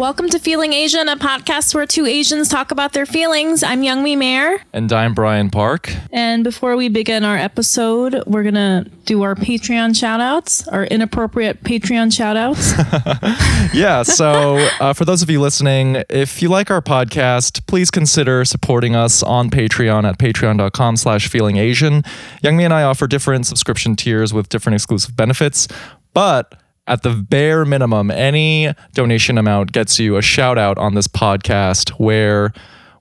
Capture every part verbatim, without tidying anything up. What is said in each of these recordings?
Welcome to Feeling Asian, a podcast where two Asians talk about their feelings. I'm Youngmi Mayer. And I'm Brian Park. And before we begin our episode, we're going to do our Patreon shout-outs, our inappropriate Patreon shout-outs. Yeah, so uh, for those of you listening, if you like our podcast, please consider supporting us on Patreon at patreon.com slash Feeling Asian. Youngmi and I offer different subscription tiers with different exclusive benefits, but at the bare minimum, any donation amount gets you a shout out on this podcast where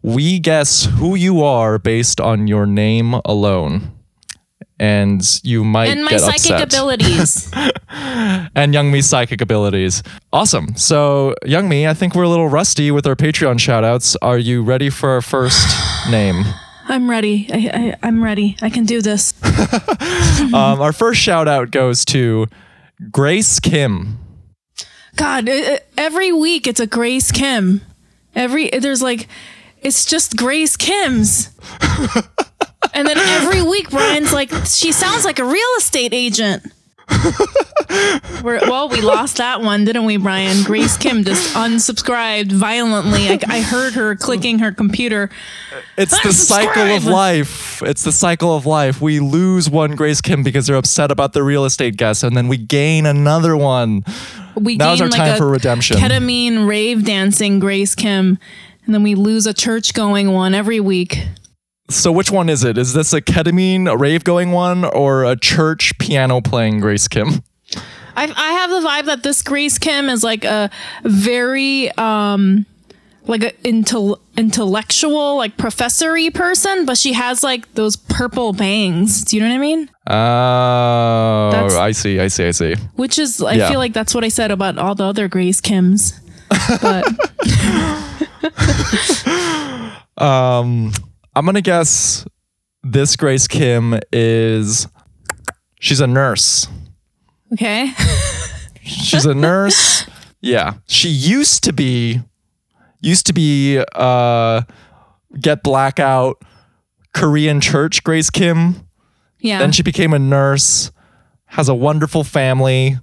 we guess who you are based on your name alone. And you might get upset. And my psychic abilities. And Youngmi's psychic abilities. Awesome. So Youngmi, I think we're a little rusty with our Patreon shout outs. Are you ready for our first name? I'm ready. I, I, I'm ready. I can do this. um, our first shout out goes to Grace Kim. God, every week it's a Grace Kim. Every there's like, it's just Grace Kims. And then every week Brian's like, she sounds like a real estate agent. We're, well, we lost that one, didn't we, Brian? Grace Kim just unsubscribed violently. I, I heard her clicking her computer. It's the cycle of life. It's the cycle of life. We lose one Grace Kim because they're upset about the real estate guest, and then we gain another one. We Now's gain our time like a for redemption. Ketamine rave dancing Grace Kim, and then we lose a church going one every week. So which one is it? Is this a ketamine, a rave going one, or a church piano playing Grace Kim? I I have the vibe that this Grace Kim is like a very um like a intel- intellectual, like professor-y person, but she has like those purple bangs. Do you know what I mean? Oh, that's, I see, I see, I see. Which is, I yeah. feel like that's what I said about all the other Grace Kims. But um. I'm going to guess this Grace Kim is, she's a nurse. Okay. She's a nurse. Yeah. She used to be, used to be, uh, get blackout Korean church Grace Kim. Yeah. Then she became a nurse, has a wonderful family,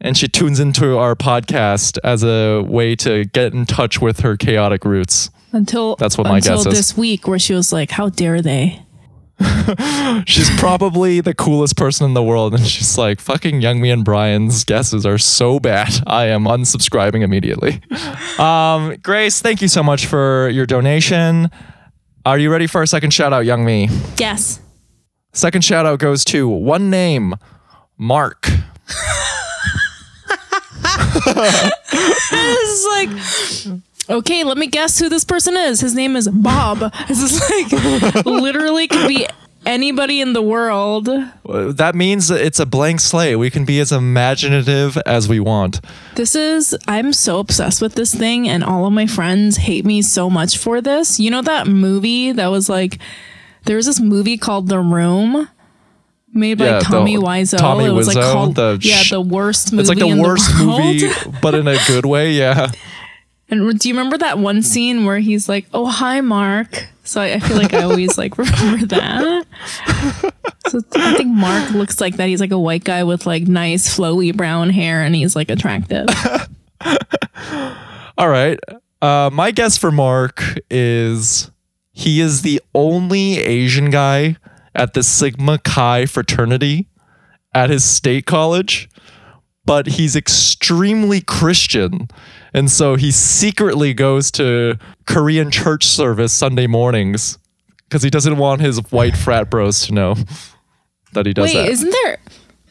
and she tunes into our podcast as a way to get in touch with her chaotic roots. Until that's what my until guess is. This week where she was like, how dare they? She's probably the coolest person in the world. And she's like, fucking Youngmi and Brian's guesses are so bad. I am unsubscribing immediately. um, Grace, thank you so much for your donation. Are you ready for our second shout out, Youngmi? Yes. Second shout out goes to one name, Mark. It's like, okay, let me guess who this person is. His name is Bob. This is like literally could be anybody in the world. That means it's a blank slate. We can be as imaginative as we want. This is, I'm so obsessed with this thing, and all of my friends hate me so much for this. You know that movie that was like, there was this movie called The Room, made by yeah, Tommy Wiseau. Tommy it was Wiseau, like called, the sh- yeah, the worst movie. It's like the in worst the movie, but in a good way, yeah. And do you remember that one scene where he's like, oh, hi, Mark? So I, I feel like I always like remember that. So I think Mark looks like that. He's like a white guy with like nice flowy brown hair, and he's like attractive. All right. Uh, my guess for Mark is he is the only Asian guy at the Sigma Chi fraternity at his state college, but he's extremely Christian. And so he secretly goes to Korean church service Sunday mornings because he doesn't want his white frat bros to know that he does Wait, that. Wait, isn't there...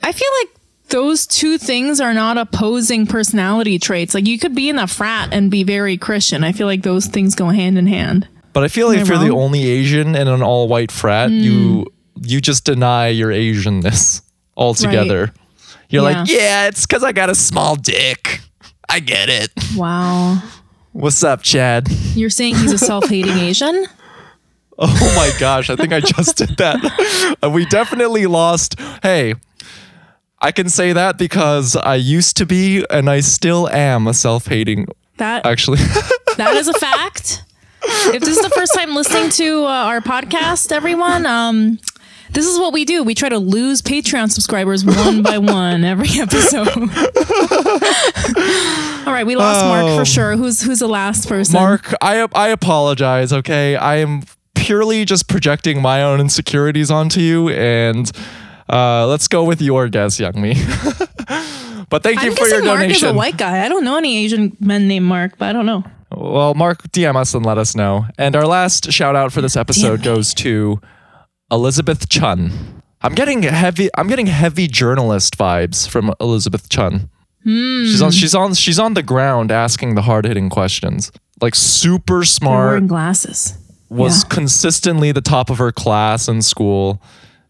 I feel like those two things are not opposing personality traits. Like, you could be in a frat and be very Christian. I feel like those things go hand in hand. But I feel like Am if I you're wrong? the only Asian in an all-white frat, mm. you you just deny your Asian-ness altogether. Right. You're yeah. like, yeah, it's because I got a small dick. I get it. Wow. What's up, Chad? You're saying he's a self-hating Asian? Oh my gosh. I think I just did that. We definitely lost. Hey, I can say that because I used to be and I still am a self-hating. That actually. That is a fact. If this is the first time listening to uh, our podcast, everyone, um, This is what we do. We try to lose Patreon subscribers one by one every episode. All right, we lost oh, Mark for sure. Who's who's the last person? Mark, I I apologize, okay? I am purely just projecting my own insecurities onto you, and uh, let's go with your guess, young me. But thank you I'm for your Mark donation. Mark is a white guy. I don't know any Asian men named Mark, but I don't know. Well, Mark, D M us and let us know. And our last shout out for this episode goes to Elizabeth Chun. I'm getting heavy. I'm getting heavy journalist vibes from Elizabeth Chun. Mm. She's on. She's on. She's on the ground asking the hard hitting questions. Like super smart. Wearing glasses. Was yeah. consistently the top of her class in school,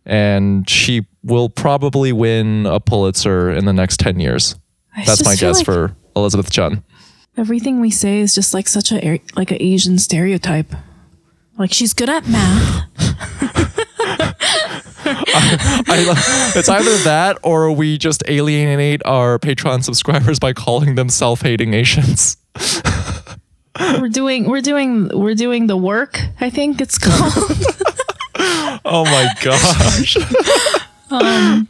and she will probably win a Pulitzer in the next ten years. I That's my guess like for Elizabeth Chun. Everything we say is just like such a like an Asian stereotype. Like she's good at math. I, I, it's either that or we just alienate our Patreon subscribers by calling them self-hating Asians. we're doing we're doing we're doing the work, I think it's called. Oh my gosh. Um,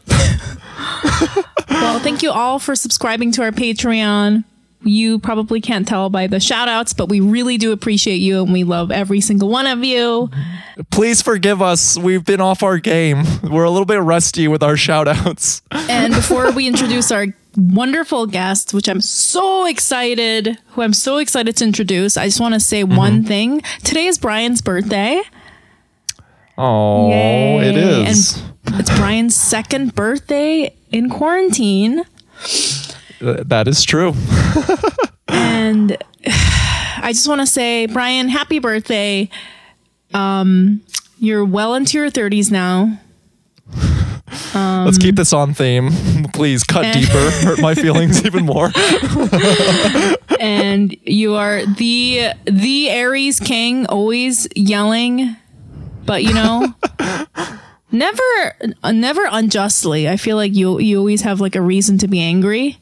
well, thank you all for subscribing to our Patreon. You probably can't tell by the shout outs, but we really do appreciate you and we love every single one of you. Please forgive us. We've been off our game. We're a little bit rusty with our shout outs. And before we introduce our wonderful guest, which I'm so excited, who I'm so excited to introduce, I just want to say mm-hmm. one thing. Today is Brian's birthday. Oh, Yay. It is. And it's Brian's second birthday in quarantine. That is true. And I just want to say, Brian, happy birthday. Um, you're well into your thirties now. Um, Let's keep this on theme. Please cut deeper. Hurt my feelings even more. And you are the the Aries king, always yelling, but you know... Never, uh, never unjustly. I feel like you you always have like a reason to be angry.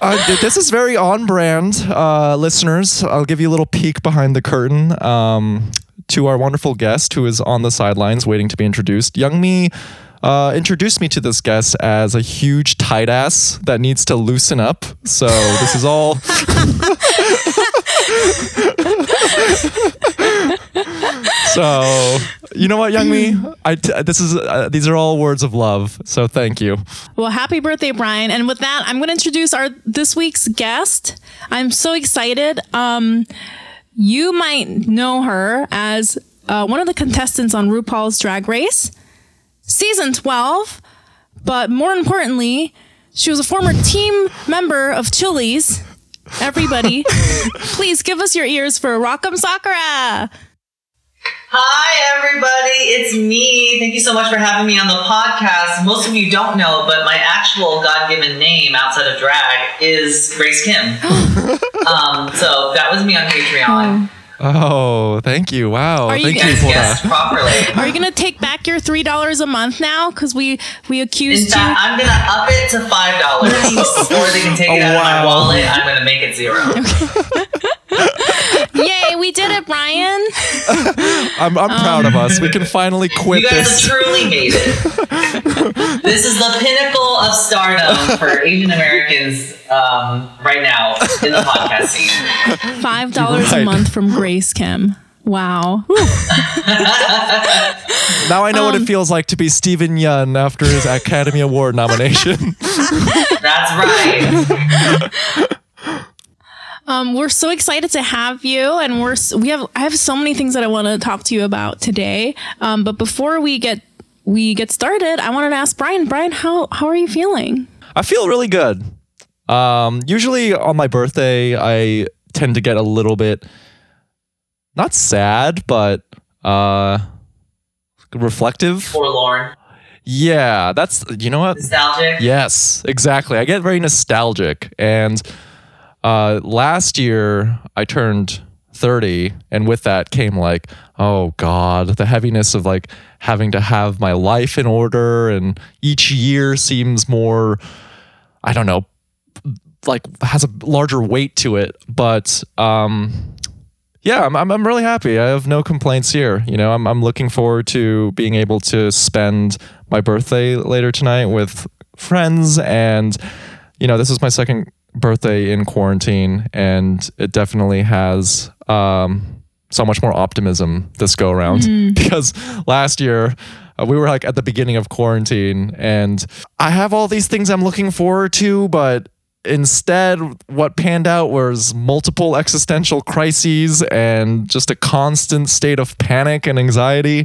uh, this is very on brand, uh, listeners. I'll give you a little peek behind the curtain um, to our wonderful guest who is on the sidelines waiting to be introduced. Young Me uh, introduced me to this guest as a huge tight ass that needs to loosen up. So this is all. So, you know what, Young Me? I t- this is uh, these are all words of love. So, thank you. Well, happy birthday, Brian. And with that, I'm going to introduce our this week's guest. I'm so excited. Um, you might know her as uh, one of the contestants on RuPaul's Drag Race, season twelve. But more importantly, she was a former team member of Chili's. Everybody, please give us your ears for Rock M. Sakura. Hi, everybody. It's me. Thank you so much for having me on the podcast. Most of you don't know, but my actual God-given name outside of drag is Grace Kim. um, so that was me on Patreon. Oh, thank you. Wow. Are you thank you for that. Properly. Are you going to take back your three dollars a month now? Because we, we accused In fact, you. I'm going to up it to five dollars. Or they can take it oh, out wow. of my wallet. I'm going to make it zero. Okay. Yay, we did it, Brian. I'm, I'm um, proud of us. We can finally quit this. You guys this. Have truly made it. This is the pinnacle of stardom for Asian Americans um, right now in the podcast scene. five dollars right. a month from Grace Kim. Wow. Now I know um, what it feels like to be Steven Yeun after his Academy Award nomination. That's right. Um, we're so excited to have you, and we're we have I have so many things that I want to talk to you about today. Um, but before we get we get started, I wanted to ask Brian. Brian, how how are you feeling? I feel really good. Um, usually on my birthday, I tend to get a little bit not sad, but uh, reflective, forlorn. Yeah, that's you know what? Nostalgic. Yes, exactly. I get very nostalgic and. Uh, last year, I turned thirty, and with that came like, oh God, the heaviness of like having to have my life in order, and each year seems more, I don't know, like has a larger weight to it. But um, yeah, I'm, I'm I'm really happy. I have no complaints here. You know, I'm I'm looking forward to being able to spend my birthday later tonight with friends, and you know, this is my second birthday in quarantine, and it definitely has um, so much more optimism this go around mm. because last year uh, we were like at the beginning of quarantine, and I have all these things I'm looking forward to, but instead what panned out was multiple existential crises and just a constant state of panic and anxiety.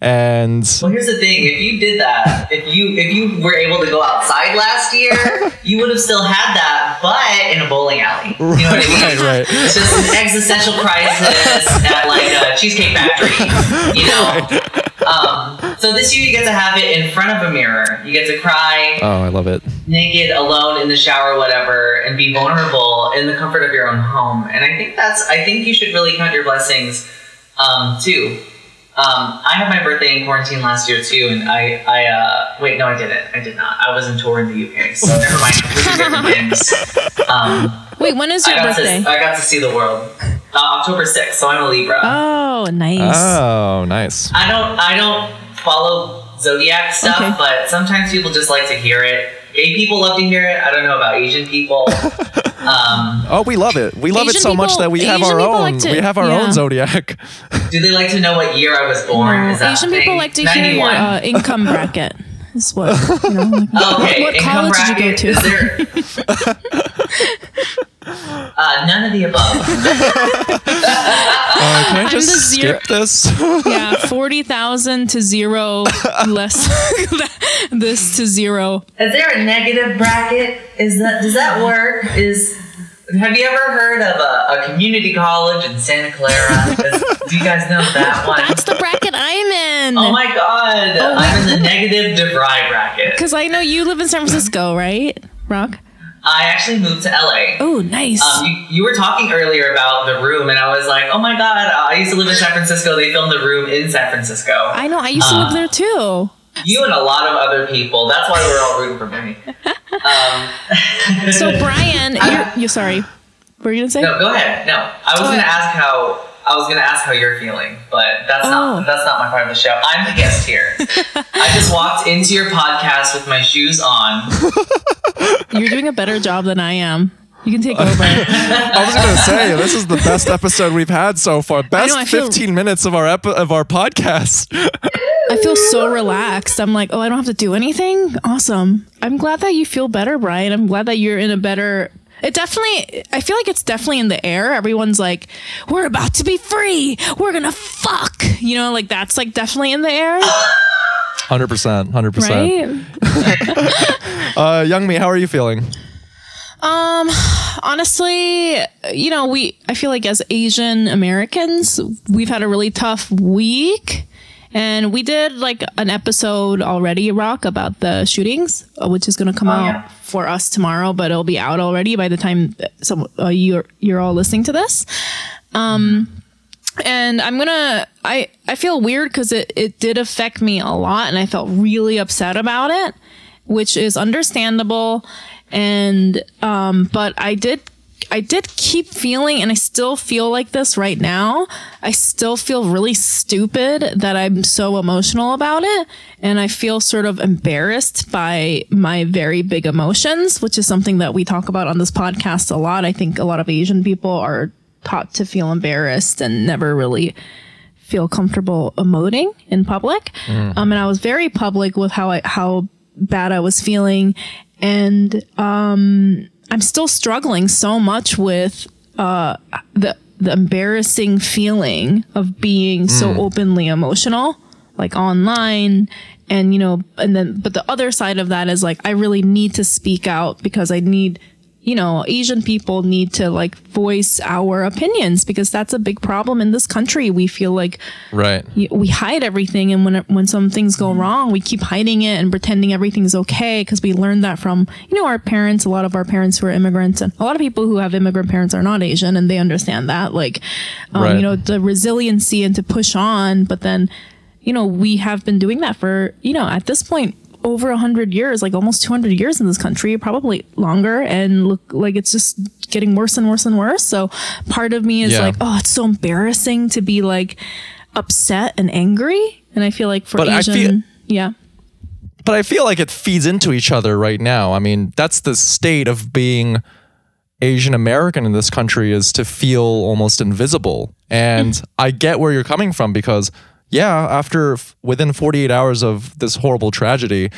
And well, here's the thing: if you did that, if you if you were able to go outside last year, you would have still had that, but in a bowling alley. You know right, what I mean? Right, right. It's just an existential crisis at like a Cheesecake Factory. You know. Right. Um, so this year you get to have it in front of a mirror. You get to cry. Oh, I love it. Naked, alone in the shower, whatever, and be vulnerable in the comfort of your own home. And I think that's. I think you should really count your blessings, um, too. Um, I had my birthday in quarantine last year too, and I, I, uh, wait, no, I didn't. I did not. I was on tour in the U K, so never mind. um, wait, when is your I birthday? To, I got to see the world. Uh, October sixth, so I'm a Libra. Oh, nice. Oh, nice. I don't, I don't follow zodiac stuff, okay. But sometimes people just like to hear it. Gay people love to hear it. I don't know about Asian people. Um, oh, we love it. We love Asian it so people, much that we have Asian our own. Like to, we have our yeah. own zodiac. Do they like to know what year I was born? Is that Asian people like to ninety-one. Hear your uh, income bracket. Is what? You know, like, okay, what college bracket, did you go to? There, uh, none of the above. uh, can I just zero, skip this? Yeah, forty thousand to zero less. This to zero. Is there a negative bracket? Is that does that work? Is have you ever heard of a, a community college in Santa Clara? Do you guys know that one? That's the bracket I'm in. Oh my god, oh. I'm in the negative DeVry bracket. Because I know you live in San Francisco, right, Rock? I actually moved to L A. Oh, nice. Um, you, you were talking earlier about The Room, and I was like, oh my god, I used to live in San Francisco. They filmed The Room in San Francisco. I know, I used to uh, live there too. You and a lot of other people. That's why we're all rooting for me. Um, so Brian, you're, you're sorry. What were you gonna say? No, go ahead. No, I was oh. gonna ask how I was gonna ask how you're feeling, but that's oh. not that's not my part of the show. I'm the guest here. I just walked into your podcast with my shoes on. You're doing a better job than I am. You can take over. I was going to say, this is the best episode we've had so far. Best I know, I feel, fifteen minutes of our ep- of our podcast. I feel so relaxed. I'm like, oh, I don't have to do anything. Awesome. I'm glad that you feel better, Brian. I'm glad that you're in a better... It definitely... I feel like it's definitely in the air. Everyone's like, we're about to be free. We're going to fuck. You know, like that's like definitely in the air. one hundred percent. one hundred percent. Right? uh, Young Me, how are you feeling? Um, honestly, you know, we, I feel like as Asian Americans, we've had a really tough week, and we did like an episode already, Rock, about the shootings, which is going to come oh, out yeah. for us tomorrow, but it'll be out already by the time some, uh, you're, you're all listening to this. Um, and I'm going to, I, I feel weird 'cause it, it did affect me a lot, and I felt really upset about it, which is understandable. And, um, but I did, I did keep feeling, and I still feel like this right now. I still feel really stupid that I'm so emotional about it. And I feel sort of embarrassed by my very big emotions, which is something that we talk about on this podcast a lot. I think a lot of Asian people are taught to feel embarrassed and never really feel comfortable emoting in public. Mm. Um, and I was very public with how I, how bad I was feeling. And um, I'm still struggling so much with uh, the the embarrassing feeling of being mm. so openly emotional, like online, and you know, and then but the other side of that is like I really need to speak out because I need, you know, Asian people need to like voice our opinions because that's a big problem in this country. We feel like right we hide everything, and when when some things go wrong, we keep hiding it and pretending everything's okay because we learned that from, you know, our parents. A lot of our parents who are immigrants, and a lot of people who have immigrant parents are not Asian, and they understand that, like, um, right. you know, the resiliency and to push on. But then, you know, we have been doing that for, you know, at this point, over one hundred years, like almost two hundred years in this country, probably longer, and look like it's just getting worse and worse and worse. So part of me is yeah. like, oh, it's so embarrassing to be like upset and angry. And I feel like for but Asian, I feel, yeah. But I feel like it feeds into each other right now. I mean, that's the state of being Asian American in this country, is to feel almost invisible. And mm. I get where you're coming from, because yeah, after f- within forty-eight hours of this horrible tragedy,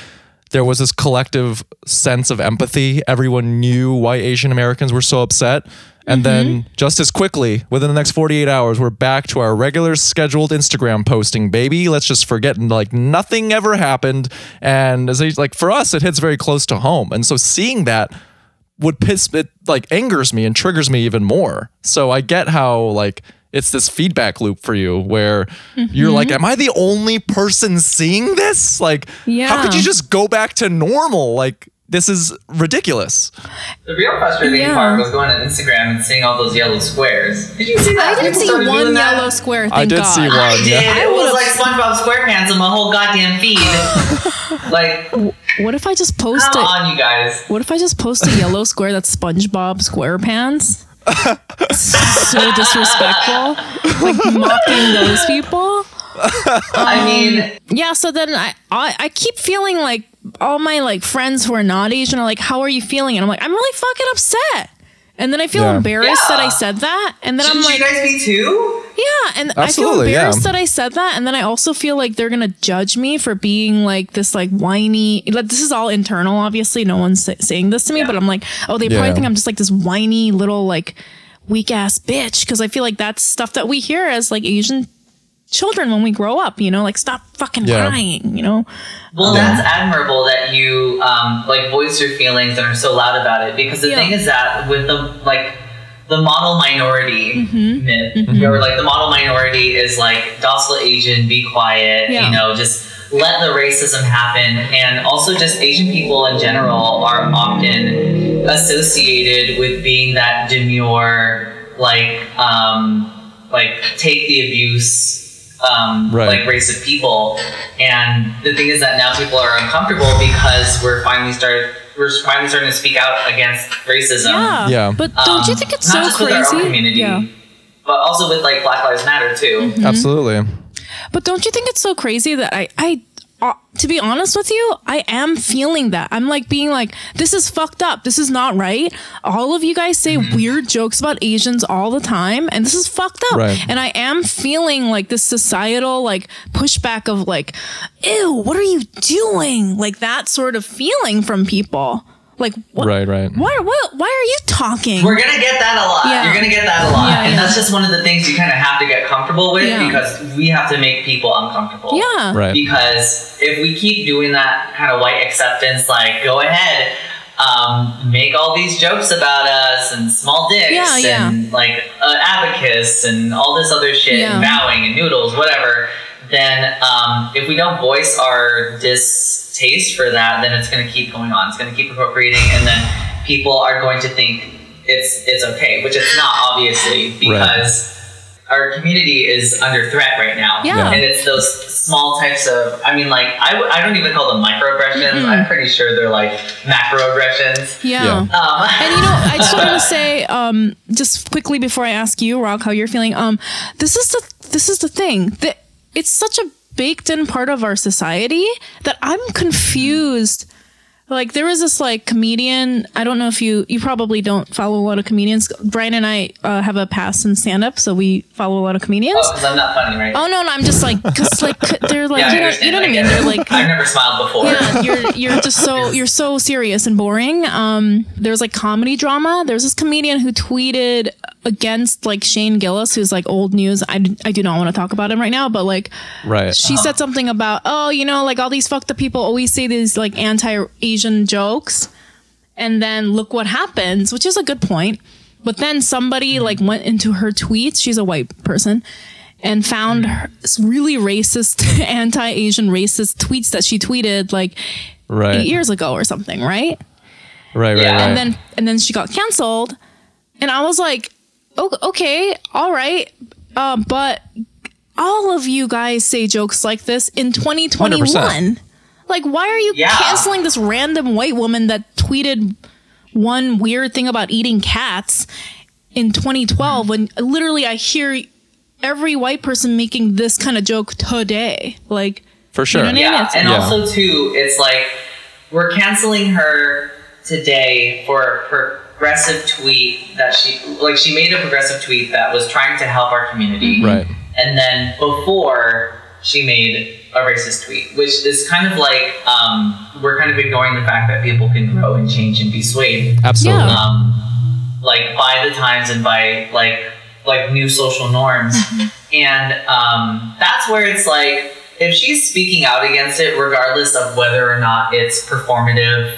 there was this collective sense of empathy. Everyone knew why Asian Americans were so upset. And mm-hmm. then just as quickly, within the next forty-eight hours, we're back to our regular scheduled Instagram posting, baby. Let's just forget, like, nothing ever happened. And as I, like for us, it hits very close to home. And so seeing that would piss it, like, angers me and triggers me even more. So I get how, like, it's this feedback loop for you where mm-hmm. you're like, am I the only person seeing this? Like, yeah. how could you just go back to normal? Like, this is ridiculous. The real frustrating yeah. part was going on Instagram and seeing all those yellow squares. Did you see that? I didn't see one yellow that? square. Thank I did God. see one. I did. Yeah. I it was like SpongeBob SquarePants on my whole goddamn feed. Like, what if I just post it? Come on, you guys. What if I just post a yellow square that's SpongeBob SquarePants? So disrespectful, like mocking those people. um, I mean, yeah. So then I, I, I keep feeling like all my like friends who are not Asian are like, "How are you feeling?" And I'm like, "I'm really fucking upset." And then I feel yeah. embarrassed yeah. that I said that. And then shouldn't I'm like, "You guys be too?" Yeah, and absolutely, I feel embarrassed yeah. that I said that. And then I also feel like they're gonna judge me for being like this, like whiny. Like, this is all internal, obviously. No one's sa- saying this to me, yeah. but I'm like, oh, they probably yeah. think I'm just like this whiny little like weak ass bitch, because I feel like that's stuff that we hear as like Asian children when we grow up, you know, like stop fucking yeah. crying, you know. Well, um, that's admirable that you um like voice your feelings and are so loud about it, because the yeah. thing is that with the like the model minority mm-hmm. myth, mm-hmm. or like the model minority is like docile Asian, be quiet, yeah. you know, just let the racism happen. And also just Asian people in general are often associated with being that demure, like um like take the abuse, Um, right. like race of people. And the thing is that now people are uncomfortable because we're finally started we're finally starting to speak out against racism. Yeah, yeah. But um, don't you think it's so crazy? Not just with our own community, yeah. but also with like Black Lives Matter too. Mm-hmm. Absolutely. But don't you think it's so crazy that I, I uh, to be honest with you, I am feeling that. I'm like being like, this is fucked up. This is not right. All of you guys say mm-hmm. weird jokes about Asians all the time, and this is fucked up. Right. And I am feeling like this societal like pushback of like, ew, what are you doing? Like that sort of feeling from people. Like, what, right, right. Why, what, why are you talking? We're gonna get that a lot. Yeah. You're gonna get that a lot, yeah, and yeah. that's just one of the things you kind of have to get comfortable with yeah. because we have to make people uncomfortable. Yeah, right. Because if we keep doing that kind of white acceptance, like go ahead, um, make all these jokes about us and small dicks yeah, yeah. and like uh, abacus and all this other shit yeah. and bowing and noodles, whatever. Then um, if we don't voice our distaste for that, then it's going to keep going on. It's going to keep appropriating, and then people are going to think it's it's okay, which it's not, obviously, because right. our community is under threat right now. Yeah. And it's those small types of, I mean, like, I, I don't even call them microaggressions. Mm-hmm. I'm pretty sure they're like macroaggressions. Yeah. yeah. Um, and you know, I just want to say, um, just quickly before I ask you, Rock, how you're feeling, um, this is the, this is the thing that, it's such a baked in part of our society that I'm confused. Like there was this like comedian, I don't know if you, you probably don't follow a lot of comedians. Brian and I uh, have a past in stand up, so we follow a lot of comedians. Oh, because I'm not funny, right? Oh no, no, I'm just like, cause like they're like, yeah, you, know, you know what I mean? They're like, I've never smiled before. Yeah, you're you're just so you're so serious and boring. Um, there's like comedy drama. There's this comedian who tweeted against like Shane Gillis, who's like old news. I, d- I do not want to talk about him right now, but like right. she uh-huh. said something about, oh, you know, like all these fucked up people always say these like anti-Asian jokes, and then look what happens, which is a good point. But then somebody mm-hmm. like went into her tweets, she's a white person, and found mm-hmm. her really racist, anti-Asian racist tweets that she tweeted like right. eight years ago or something, right? Right, right, yeah. right. And then, and then she got canceled, and I was like, oh, okay, all right, uh, but all of you guys say jokes like this in twenty twenty-one. one hundred percent. Like, why are you yeah. canceling this random white woman that tweeted one weird thing about eating cats in twenty twelve when literally I hear every white person making this kind of joke today? Like, for sure. You know yeah. I mean? And yeah. also, too, it's like we're canceling her today for a progressive tweet that she, like, she made a progressive tweet that was trying to help our community. Right. And then before she made a racist tweet, which is kind of like, um, we're kind of ignoring the fact that people can grow and change and be swayed. Absolutely. Yeah. Um, like by the times and by like, like new social norms. And, um, that's where it's like, if she's speaking out against it, regardless of whether or not it's performative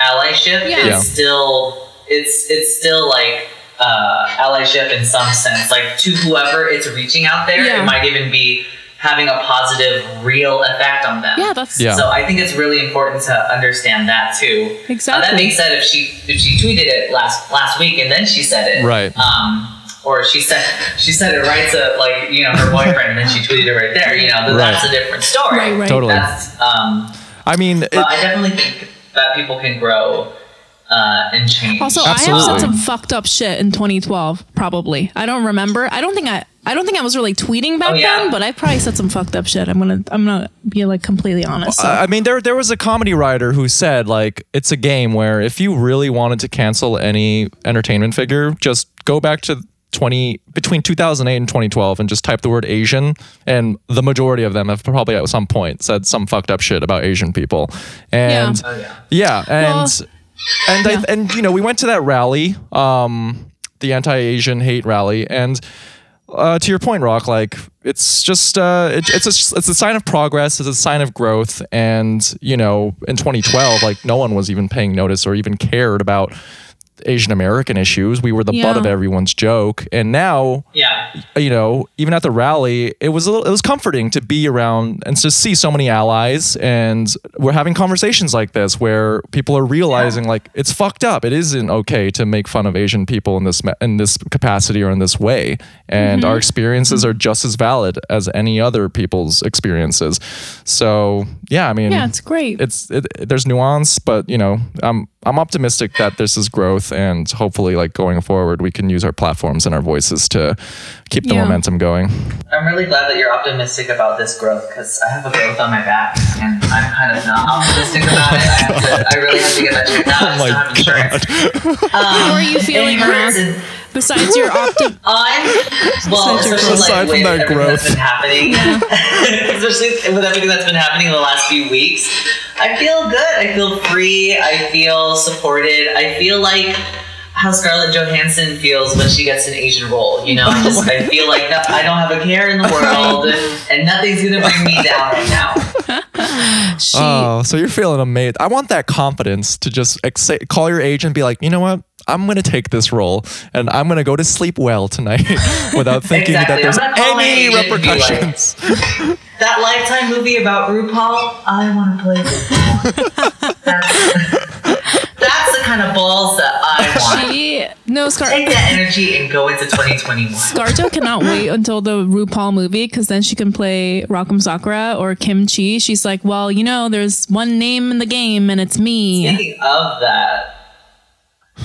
allyship, yeah. it's yeah. still, it's, it's still like, uh, allyship in some sense, like to whoever it's reaching out there, yeah. it might even be having a positive, real effect on them. Yeah, that's yeah. So I think it's really important to understand that too. Exactly. Uh, that being said, if she if she tweeted it last last week and then she said it, right? Um, or she said she said it right to like you know her boyfriend and then she tweeted it right there. You know, right. that's a different story. Right, right. Totally. That's, um, I mean, but it, I definitely think that people can grow. Uh, and change. Also, absolutely. I have said some fucked up shit in twenty twelve, probably. I don't remember. I don't think I I don't think I was really tweeting back oh, yeah. then, but I probably said some fucked up shit. I'm gonna I'm gonna be like completely honest. So. I mean, there there was a comedy writer who said like it's a game where if you really wanted to cancel any entertainment figure, just go back to twenty between two thousand eight and twenty twelve and just type the word Asian, and the majority of them have probably at some point said some fucked up shit about Asian people. And yeah, oh, yeah. yeah and well, And yeah. I, and you know we went to that rally, um, the anti-Asian hate rally, and uh, to your point, Rock, like it's just uh, it, it's a, it's a sign of progress, it's a sign of growth, and you know in twenty twelve, like no one was even paying notice or even cared about Asian American issues. We were the yeah. butt of everyone's joke, and now, yeah. you know, even at the rally, it was a little, it was comforting to be around and to see so many allies. And we're having conversations like this where people are realizing yeah. like it's fucked up. It isn't okay to make fun of Asian people in this in this capacity or in this way. And mm-hmm. our experiences are just as valid as any other people's experiences. So yeah, I mean, yeah, it's great. It's it, there's nuance, but you know, I'm I'm optimistic that this is growth. And hopefully, like going forward, we can use our platforms and our voices to keep the yeah. momentum going. I'm really glad that you're optimistic about this growth because I have a growth on my back and I'm kind of not optimistic about it. I, have to, I really have to get that checked out. Oh my God. How are you feeling, Rock? Besides your optimism, I'm well, besides especially like with that everything growth. That's been happening, yeah. especially with everything that's been happening in the last few weeks. I feel good. I feel free. I feel supported. I feel like how Scarlett Johansson feels when she gets an Asian role. You know, I just I feel like that I don't have a care in the world, and nothing's gonna bring me down right now. She, oh, so you're feeling amazing. I want that confidence to just ex- call your agent and be like, you know what? I'm going to take this role and I'm going to go to sleep well tonight without thinking exactly. that there's any repercussions. Like, that Lifetime movie about RuPaul, I want to play RuPaul. that's, that's the kind of balls that I want. She, no, Scar- take that energy and go into twenty twenty-one. ScarJo cannot wait until the RuPaul movie because then she can play Rock M. Sakura or Kim Chi. She's like, well, you know, there's one name in the game and it's me. Speaking of that,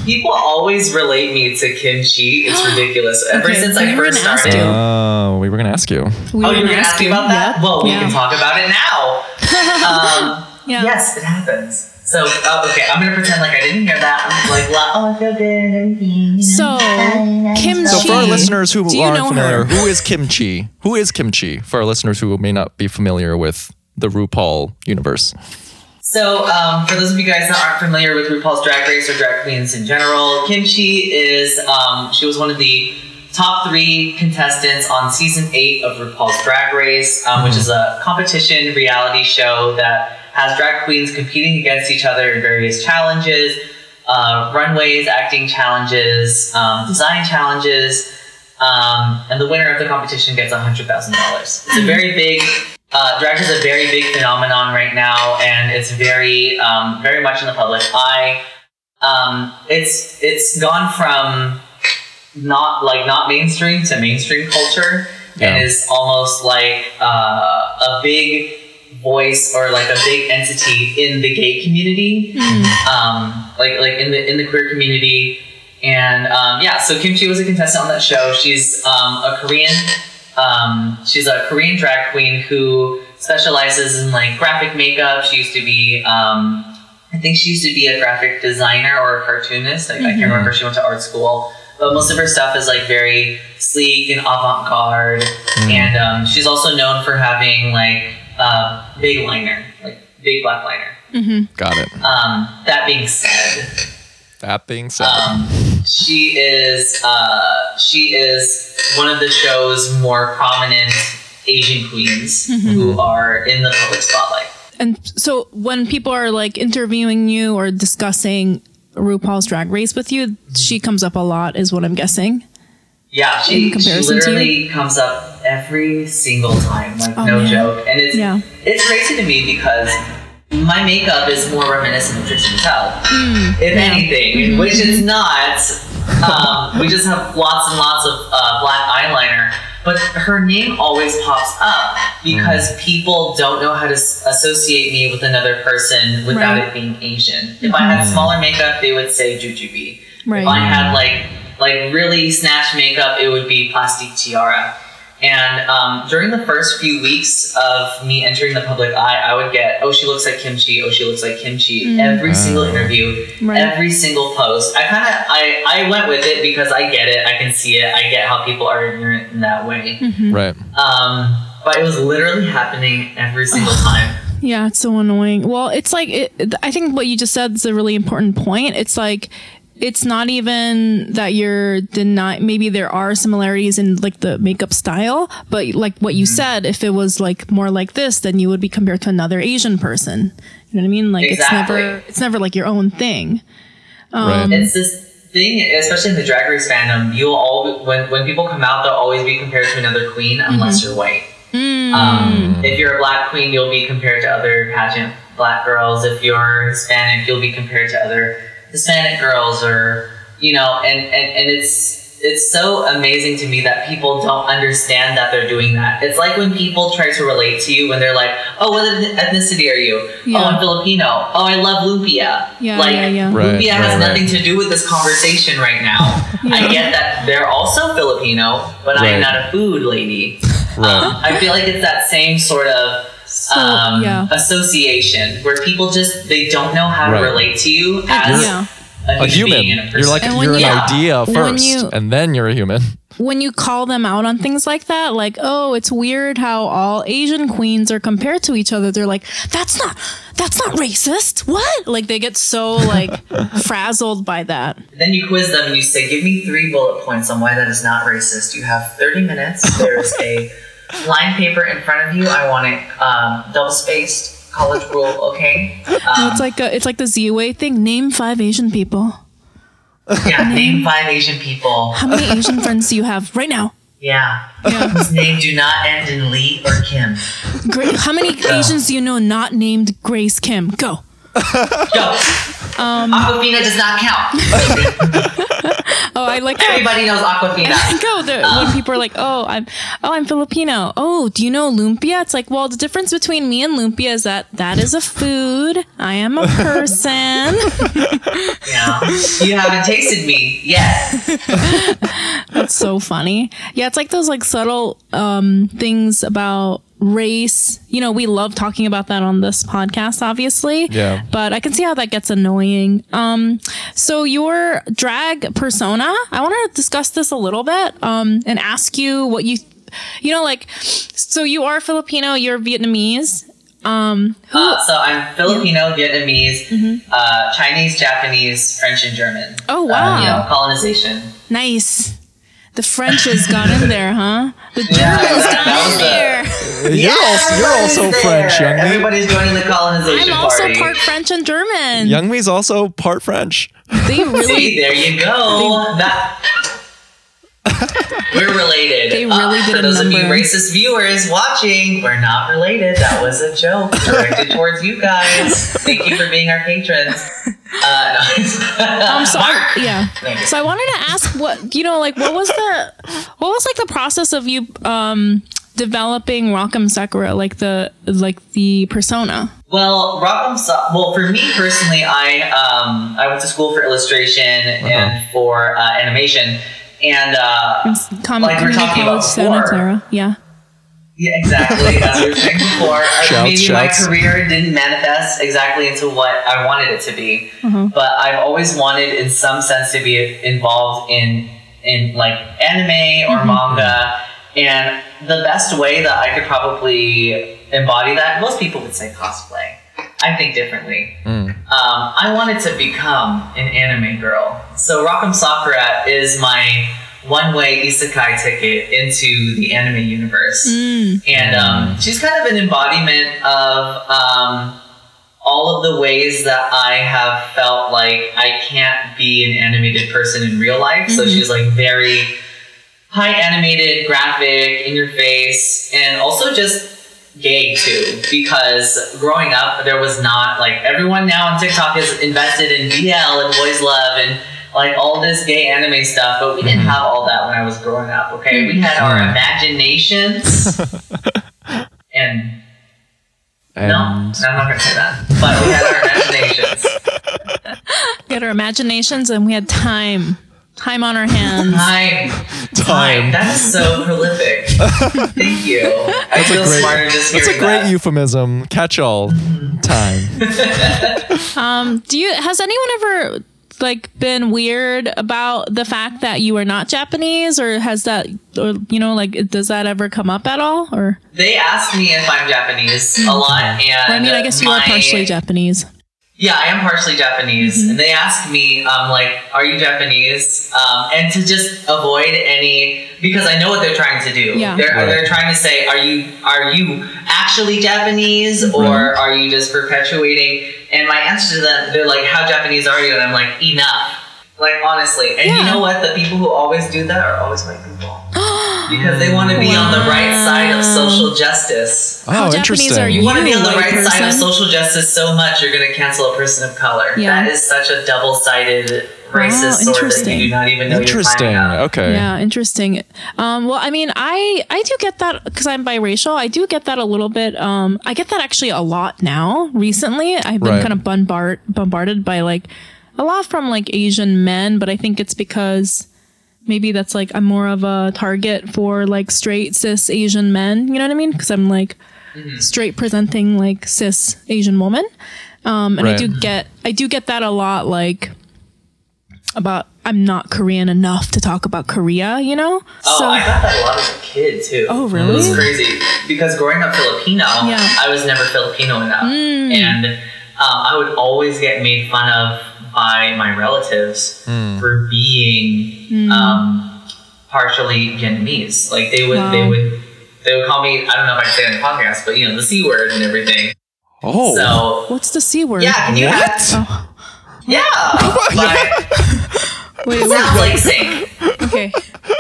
people always relate me to Kim Chi. It's ridiculous. Ever okay, since I first started. Oh, we were going to ask you. We oh, you were going to ask me about that? Yep. Well, we yeah. can talk about it now. Um, yeah. Yes, it happens. So, oh, okay, I'm going to pretend like I didn't hear that. I'm like, oh, I feel good. So, Kim Chi. So, for our listeners who aren't familiar, her? who is Kim Chi? Who is Kim Chi? For our listeners who may not be familiar with the RuPaul universe. So, um, for those of you guys that aren't familiar with RuPaul's Drag Race or drag queens in general, Kim Chi is, um, she was one of the top three contestants on season eight of RuPaul's Drag Race, um, which is a competition reality show that has drag queens competing against each other in various challenges, uh, runways, acting challenges, um, design challenges, um, and the winner of the competition gets one hundred thousand dollars. It's a very big... Uh, drag is a very big phenomenon right now, and it's very, um, very much in the public eye. Um, it's it's gone from not like not mainstream to mainstream culture, yeah. and is almost like uh, a big voice or like a big entity in the gay community, mm-hmm. um, like like in the in the queer community. And um, yeah, so Kim Chi was a contestant on that show. She's um, a Korean, um, she's a Korean drag queen who specializes in like graphic makeup. She used to be, um, I think she used to be a graphic designer or a cartoonist. Like, mm-hmm. I can't remember if she went to art school, but most of her stuff is like very sleek and avant-garde. Mm-hmm. And um, she's also known for having like uh, big liner, like big black liner. Mm-hmm. Got it. Um, that being said. That being said. Um, She is uh, she is one of the show's more prominent Asian queens, mm-hmm. who are in the public spotlight. And so when people are like interviewing you or discussing RuPaul's Drag Race with you, mm-hmm. she comes up a lot is what I'm guessing. Yeah, she, she literally comes up every single time, like oh, no man. joke. And it's yeah. it's crazy to me because my makeup is more reminiscent of Trixie Mattel, mm, if yeah. anything, mm-hmm. which is not. Um, we just have lots and lots of uh, black eyeliner, but her name always pops up because mm. people don't know how to s- associate me with another person without right. it being Asian. If mm-hmm. I had smaller makeup, they would say Jujubee. Right. If I had like like really snatch makeup, it would be Plastic Tiara. And um, during the first few weeks of me entering the public eye, I would get, oh, she looks like Kim Chi, oh, she looks like Kim Chi. Mm. Every oh. single interview, right. every single post. I kind of, I, I went with it because I get it. I can see it. I get how people are ignorant in that way. Mm-hmm. Right. Um, but it was literally happening every single time. Yeah, it's so annoying. Well, it's like, it, I think what you just said is a really important point. It's like, it's not even that you're denying, maybe there are similarities in like the makeup style, but like what you mm-hmm. said, if it was like more like this, then you would be compared to another Asian person. You know what I mean? Like exactly. it's never, it's never like your own thing. Um, right. It's this thing, especially in the Drag Race fandom, you'll all, when, when people come out, they'll always be compared to another queen unless mm-hmm. you're white. Mm. Um, if you're a black queen, you'll be compared to other pageant black girls. If you're Hispanic, you'll be compared to other Hispanic girls, or you know, and, and, and it's it's so amazing to me that people don't understand that they're doing that. It's like when people try to relate to you when they're like, "Oh, what ethnicity are you? Yeah. Oh, I'm Filipino. Oh, I love lumpia." Yeah, like yeah, yeah. Right, lumpia right, has right. nothing to do with this conversation right now. Yeah. I get that they're also Filipino, but right. I am not a food lady. Right. Um, I feel like it's that same sort of. So, um, yeah. association where people just they don't know how right. to relate to you as yeah. a, a human. Being and a you're like and you're an you, idea first, you, and then you're a human. When you call them out on things like that, like oh, it's weird how all Asian queens are compared to each other. They're like, that's not that's not racist. What? Like they get so like frazzled by that. Then you quiz them and you say, give me three bullet points on why that is not racist. You have thirty minutes. There is a line paper in front of you. I want it um, double spaced, college rule, okay? Um, no, it's like a, it's like the Z-Way thing. Name five Asian people. Yeah, name five Asian people. How many Asian friends do you have right now? Yeah. yeah. Whose name do not end in Lee or Kim. Great. How many Go. Asians do you know not named Grace Kim? Go. Go. Um, Aquafina does not count. Oh, I like everybody that. Knows Aquafina. Go there um, when people are like, "Oh, I'm, oh, I'm Filipino. Oh, do you know lumpia?" It's like, well, the difference between me and lumpia is that that is a food. I am a person. Yeah, you haven't tasted me yet. That's so funny. Yeah, it's like those like subtle um, things about race. You know, we love talking about that on this podcast, obviously. Yeah. But I can see how that gets annoying. Um, so your drag persona. I want to discuss this a little bit um, and ask you what you, you know, like, so you are Filipino, you're Vietnamese. Um, who, uh, so I'm Filipino, Vietnamese, mm-hmm. uh, Chinese, Japanese, French, and German. Oh, wow. Um, you know, colonization. Nice. The Frenchies got in there, huh? The Germans yeah, got that in there. A, you're, yeah, also, you're also there. French, young me. Everybody's joining the colonization I'm party. I'm also part French and German. Young me's also part French. They really. See, there you go. They, that, we're related. They really uh, did for a those number. Of you racist viewers watching, we're not related. That was a joke directed towards you guys. Thank you for being our patrons. Uh, no. um, so I, yeah. So I wanted to ask what you know, like, what was the, what was like the process of you um developing Rock M. Sakura, like the like the persona? Well, Rock M. Sa- well, for me personally, I um I went to school for illustration uh-huh. and for uh, animation, and uh, com- like we were talking about Santa Clara, yeah. Yeah, exactly. As we were saying before, shouts, maybe shouts. My career didn't manifest exactly into what I wanted it to be, mm-hmm. but I've always wanted, in some sense, to be involved in in like anime or mm-hmm. manga. And the best way that I could probably embody that, most people would say cosplay. I think differently. Mm. Um, I wanted to become an anime girl, so Rock M. Sakura is my one-way isekai ticket into the anime universe. Mm. And um, she's kind of an embodiment of um, all of the ways that I have felt like I can't be an animated person in real life. Mm-hmm. So she's like very high animated, graphic, in your face, and also just gay too, because growing up there was not like, everyone now on TikTok is invested in B L and boys love and like all this gay anime stuff, but we didn't have all that when I was growing up, okay? We had our imaginations and, and... no, I'm not gonna say that, but we had our imaginations. We had our imaginations and we had time. Time on our hands. Time. Time. Time. That is so prolific. Thank you. That's I feel great, smarter just hearing that. That's a great that. euphemism. Catch all. Time. um, do you, has anyone ever... like been weird about the fact that you are not Japanese, or has that, or you know, like does that ever come up at all? Or they ask me if I'm Japanese a lot, and well, I mean, I guess you my, are partially Japanese. Yeah, I am partially Japanese, mm-hmm. and they ask me, um, like, are you Japanese? Um, and to just avoid any, because I know what they're trying to do. Yeah. They're right. they're trying to say, are you are you actually Japanese, mm-hmm. or are you just perpetuating? And my answer to them, they're like, how Japanese are you? And I'm like, enough. Like, honestly. And yeah. you know what? The people who always do that are always white people. Because they want to be wow. on the right side of social justice. Oh, how interesting. Japanese are you? You want to be on the right person? Side of social justice so much, you're going to cancel a person of color. Yeah. That is such a double-sided racist wow, sword that you do not even know you're finding out. Okay. Yeah, interesting. Um, well, I mean, I, I do get that because I'm biracial. I do get that a little bit. Um, I get that actually a lot now. Recently, I've been right. kind of bombard, bombarded by like a lot from like Asian men, but I think it's because maybe that's like I'm more of a target for like straight cis Asian men. You know what I mean? Because I'm like mm-hmm. straight presenting like cis Asian woman. Um, and right. I do get I do get that a lot. Like. About I'm not Korean enough to talk about Korea, you know? Oh, so, I got that a lot as a kid, too. Oh, really? It was crazy. Because growing up Filipino, yeah. I was never Filipino enough. Mm. And um, I would always get made fun of by my relatives mm. for being mm. um, partially Vietnamese. Like, they would, wow. they would they would call me, I don't know if I can say it on the podcast, but, you know, the C word and everything. Oh. So, what's the C word? Yeah, can you what? Yeah. But wait, sounds like sink. Okay.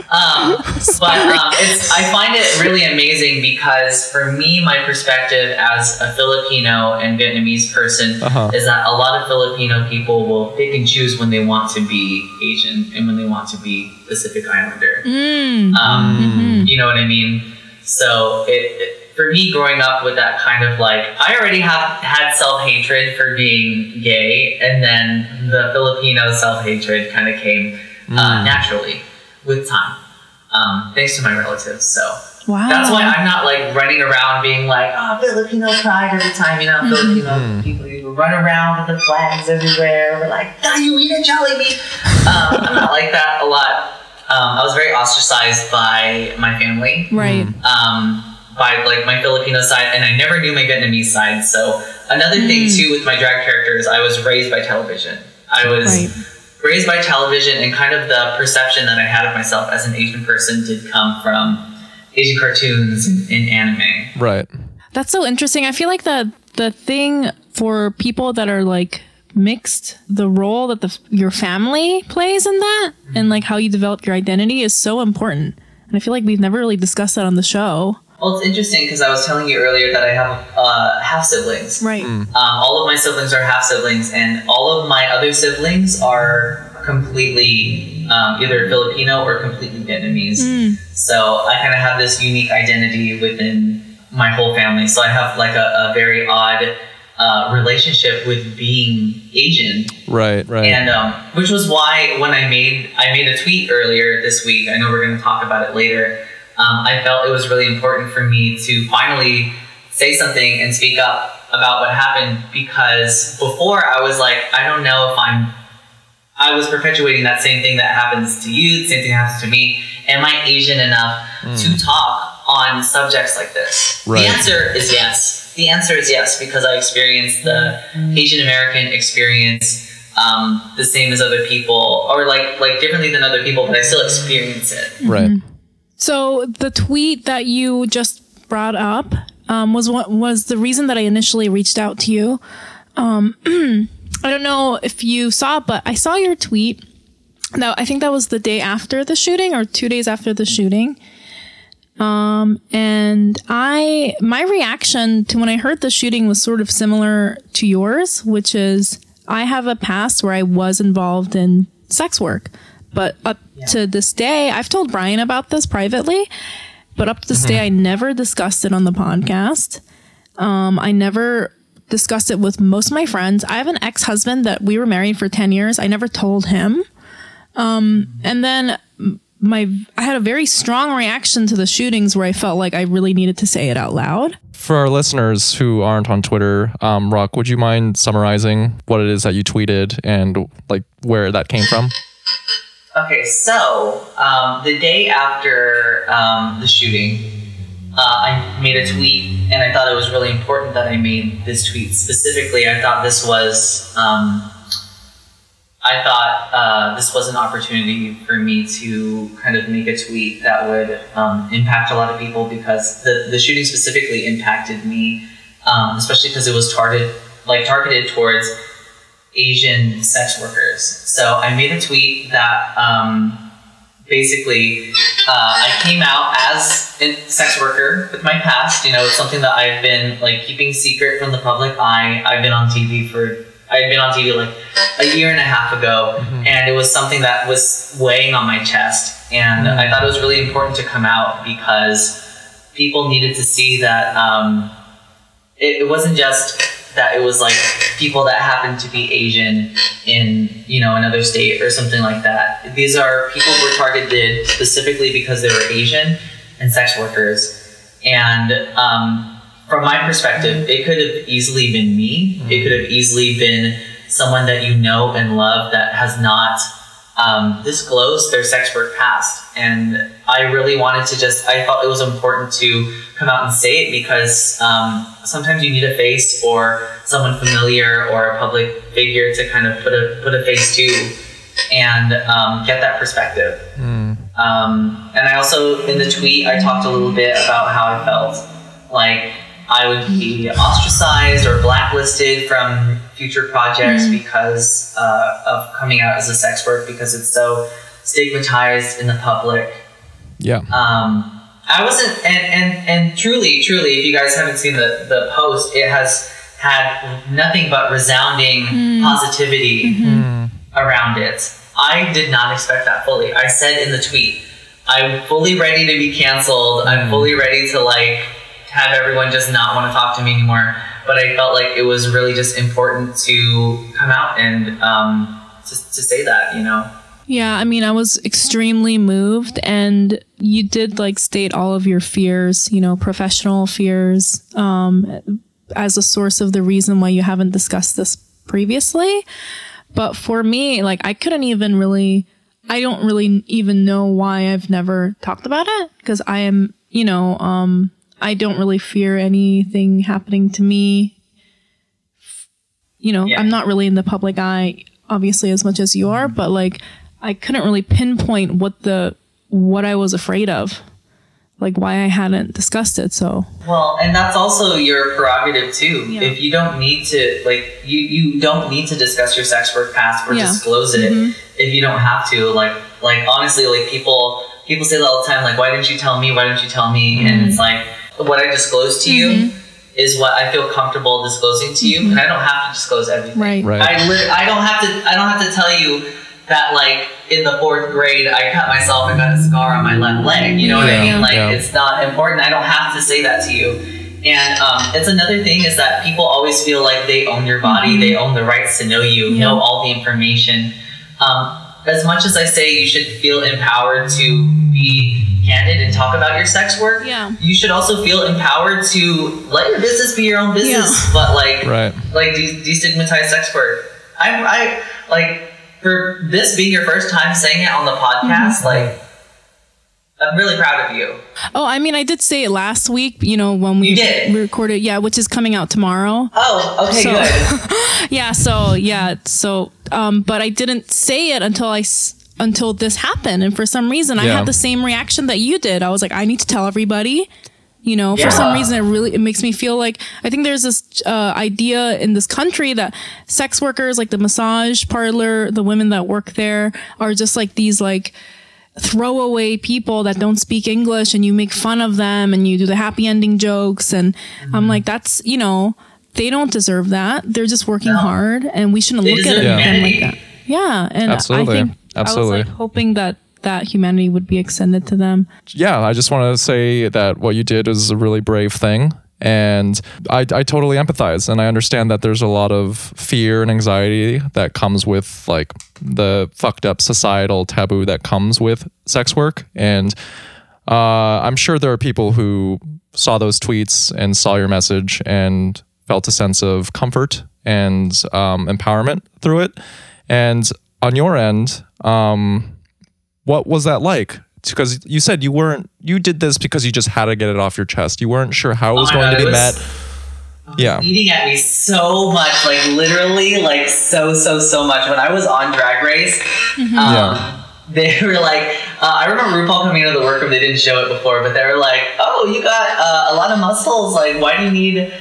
Um, but um, it's, I find it really amazing because for me, my perspective as a Filipino and Vietnamese person uh-huh. is that a lot of Filipino people will pick and choose when they want to be Asian and when they want to be Pacific Islander. Mm. Um, mm-hmm. You know what I mean? So it, it for me, growing up with that kind of like, I already have had self-hatred for being gay, and then the Filipino self-hatred kind of came uh, mm. naturally with time, um, thanks to my relatives. So wow. that's why I'm not like running around being like, oh, Filipino pride every time, you know, mm. Filipino mm. people who run around with the flags everywhere. We're like, ah, you eat a Jollibee. um, I'm not like that a lot. Um, I was very ostracized by my family. Right. Um, by like my Filipino side, and I never knew my Vietnamese side. So another mm. thing too with my drag characters, I was raised by television. I was right. raised by television, and kind of the perception that I had of myself as an Asian person did come from Asian cartoons mm. and anime. Right. That's so interesting. I feel like the the thing for people that are like mixed, the role that the your family plays in that mm. and like how you develop your identity is so important. And I feel like we've never really discussed that on the show. Well, it's interesting because I was telling you earlier that I have uh, half-siblings. Right. Mm. Um, all of my siblings are half-siblings, and all of my other siblings are completely um, either Filipino or completely Vietnamese. Mm. So I kind of have this unique identity within my whole family. So I have like a, a very odd uh, relationship with being Asian. Right, right. And um, which was why when I made, I made a tweet earlier this week, I know we're going to talk about it later. Um, I felt it was really important for me to finally say something and speak up about what happened, because before I was like, I don't know if I'm, I was perpetuating that same thing that happens to you, the same thing happens to me. Am I Asian enough mm. to talk on subjects like this? Right. The answer is yes. The answer is yes, because I experienced the Asian American experience um, the same as other people, or like, like differently than other people, but I still experience it. Mm-hmm. Right. So the tweet that you just brought up um, was what was the reason that I initially reached out to you. Um, I don't know if you saw, but I saw your tweet. Now, I think that was the day after the shooting or two days after the shooting. Um, and I, my reaction to when I heard the shooting was sort of similar to yours, which is I have a past where I was involved in sex work. But up yeah. to this day, I've told Brian about this privately, but up to this mm-hmm. day, I never discussed it on the podcast. Um, I never discussed it with most of my friends. I have an ex-husband that we were married for ten years. I never told him. Um, and then my I had a very strong reaction to the shootings where I felt like I really needed to say it out loud. For our listeners who aren't on Twitter, um, Rock, would you mind summarizing what it is that you tweeted and like where that came from? Okay, so um, the day after um, the shooting, uh, I made a tweet, and I thought it was really important that I made this tweet specifically. I thought this was, um, I thought uh, this was an opportunity for me to kind of make a tweet that would um, impact a lot of people, because the, the shooting specifically impacted me, um, especially because it was targeted, like targeted towards Asian sex workers. So I made a tweet that um, basically uh, I came out as a sex worker with my past. You know, it's something that I've been like keeping secret from the public eye. I've been on T V for I've been on T V like a year and a half ago, mm-hmm. and it was something that was weighing on my chest. And mm-hmm. I thought it was really important to come out because people needed to see that um, it, it wasn't just that it was like people that happen to be Asian in, you know, another state or something like that. These are people who were targeted specifically because they were Asian and sex workers. And um, from my perspective, it could have easily been me. It could have easily been someone that you know and love that has not um, disclosed their sex work past. And I really wanted to just, I felt it was important to come out and say it, because um, sometimes you need a face or someone familiar or a public figure to kind of put a put a face to and um, get that perspective. Mm. Um, and I also, in the tweet, I talked a little bit about how I felt like I would be ostracized or blacklisted from future projects mm. because uh, of coming out as a sex worker, because it's so stigmatized in the public. Yeah. Um, I wasn't, and, and, and truly, truly, if you guys haven't seen the, the post, it has had nothing but resounding mm. positivity mm-hmm. around it. I did not expect that fully. I said in the tweet, I'm fully ready to be canceled. Mm. I'm fully ready to like have everyone just not want to talk to me anymore. But I felt like it was really just important to come out and um, to, to say that, you know? Yeah, I mean, I was extremely moved, and you did like state all of your fears, you know, professional fears, um, as a source of the reason why you haven't discussed this previously. But for me, like, I couldn't even really, I don't really even know why I've never talked about it, because I am, you know, um, I don't really fear anything happening to me. You know, yeah. I'm not really in the public eye, obviously, as much as you are, but like, I couldn't really pinpoint what the what I was afraid of, like why I hadn't discussed it. So well, and that's also your prerogative too. Yeah. If you don't need to, like you, you don't need to discuss your sex work past or yeah. disclose it mm-hmm. if you don't have to. Like like honestly, like people people say that all the time. Like why didn't you tell me? Why didn't you tell me? Mm-hmm. And it's like what I disclosed to mm-hmm. you is what I feel comfortable disclosing to you, mm-hmm. and I don't have to disclose everything. Right. right. I li- I don't have to. I don't have to tell you that, like, in the fourth grade, I cut myself and got a scar on my left leg. You know what yeah, I mean? Like, yeah. It's not important. I don't have to say that to you. And um, it's another thing is that people always feel like they own your body. They own the rights to know you, yeah. know all the information. Um, as much as I say you should feel empowered to be candid and talk about your sex work, yeah. you should also feel empowered to let your business be your own business. Yeah. But, like, right. like de- destigmatize sex work. I, I, like... For this being your first time saying it on the podcast, mm-hmm. like, I'm really proud of you. Oh, I mean, I did say it last week, you know, when we recorded, yeah, which is coming out tomorrow. Oh, okay, so, good. yeah, so, yeah, so, um, but I didn't say it until I... S- until this happened, and for some reason, yeah. I had the same reaction that you did. I was like, I need to tell everybody, you know, yeah. for some reason, it really, it makes me feel like, I think there's this uh, idea in this country that sex workers, like the massage parlor, the women that work there are just like these, like, throwaway people that don't speak English, and you make fun of them and you do the happy ending jokes. And mm-hmm. I'm like, that's, you know, they don't deserve that. They're just working no. hard, and we shouldn't they look at yeah. them like that. Yeah. And Absolutely. I think Absolutely. I was like hoping that that humanity would be extended to them. Yeah, I just want to say that what you did is a really brave thing. And I, I totally empathize. And I understand that there's a lot of fear and anxiety that comes with, like, the fucked up societal taboo that comes with sex work. And uh, I'm sure there are people who saw those tweets and saw your message and felt a sense of comfort and um, empowerment through it. And on your end, um, what was that like? Because you said you weren't, you did this because you just had to get it off your chest. You weren't sure how it was oh going God, to be met. Yeah. Eating at me so much, like, literally, like, so, so, so much. When I was on Drag Race, mm-hmm. um, yeah. they were like, uh, I remember RuPaul coming out of the workroom, they didn't show it before, but they were like, oh, you got uh, a lot of muscles. Like, why do you need, um,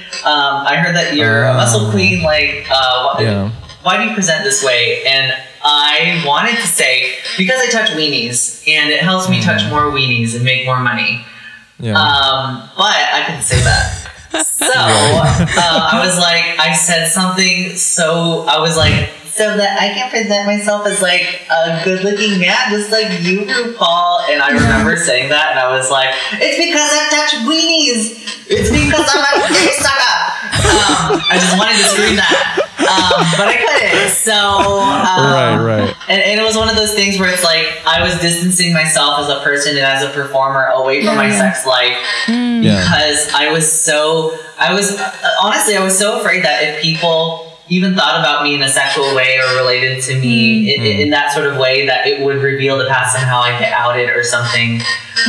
I heard that you're um, a muscle queen. Like, uh, why, yeah. why do you present this way? And I wanted to say, because I touch weenies, and it helps me touch more weenies and make more money. Yeah. Um, but I couldn't say that. So uh, I was like, I said something, so I was like, so that I can present myself as, like, a good-looking man, just like you, RuPaul. And I remember saying that, and I was like, it's because I've touched weenies. It's because I'm a weenie sucker. Um, I just wanted to scream that. Um, but I couldn't. So, um, right, right. And, and it was one of those things where it's like I was distancing myself as a person and as a performer away from yeah. my sex life mm. because yeah. I was so, I was honestly, I was so afraid that if people even thought about me in a sexual way or related to me mm. in, in that sort of way, that it would reveal the past and how I get outed or something.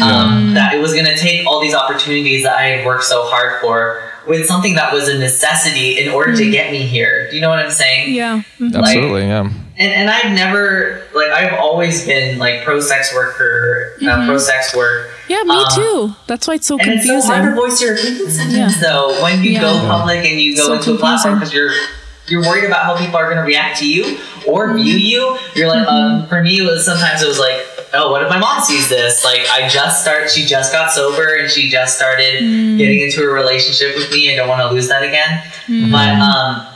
Um, mm. That it was going to take all these opportunities that I had worked so hard for with something that was a necessity in order mm. to get me here. Do you know what I'm saying? Yeah. Mm-hmm. Absolutely, like, yeah. And and I've never, like, I've always been, like, pro-sex worker, mm-hmm. uh, pro-sex work. Yeah, me um, too. That's why it's so confusing. And it's so hard to voice your opinion sentence, though. When you yeah. go yeah. public and you go so into confusing. a platform because you're you're worried about how people are going to react to you or mm-hmm. view you. You're like, mm-hmm. um, for me, it was, sometimes it was like, oh, what if my mom sees this? Like, I just start, she just got sober and she just started mm. getting into a relationship with me and don't want to lose that again. Mm. But um,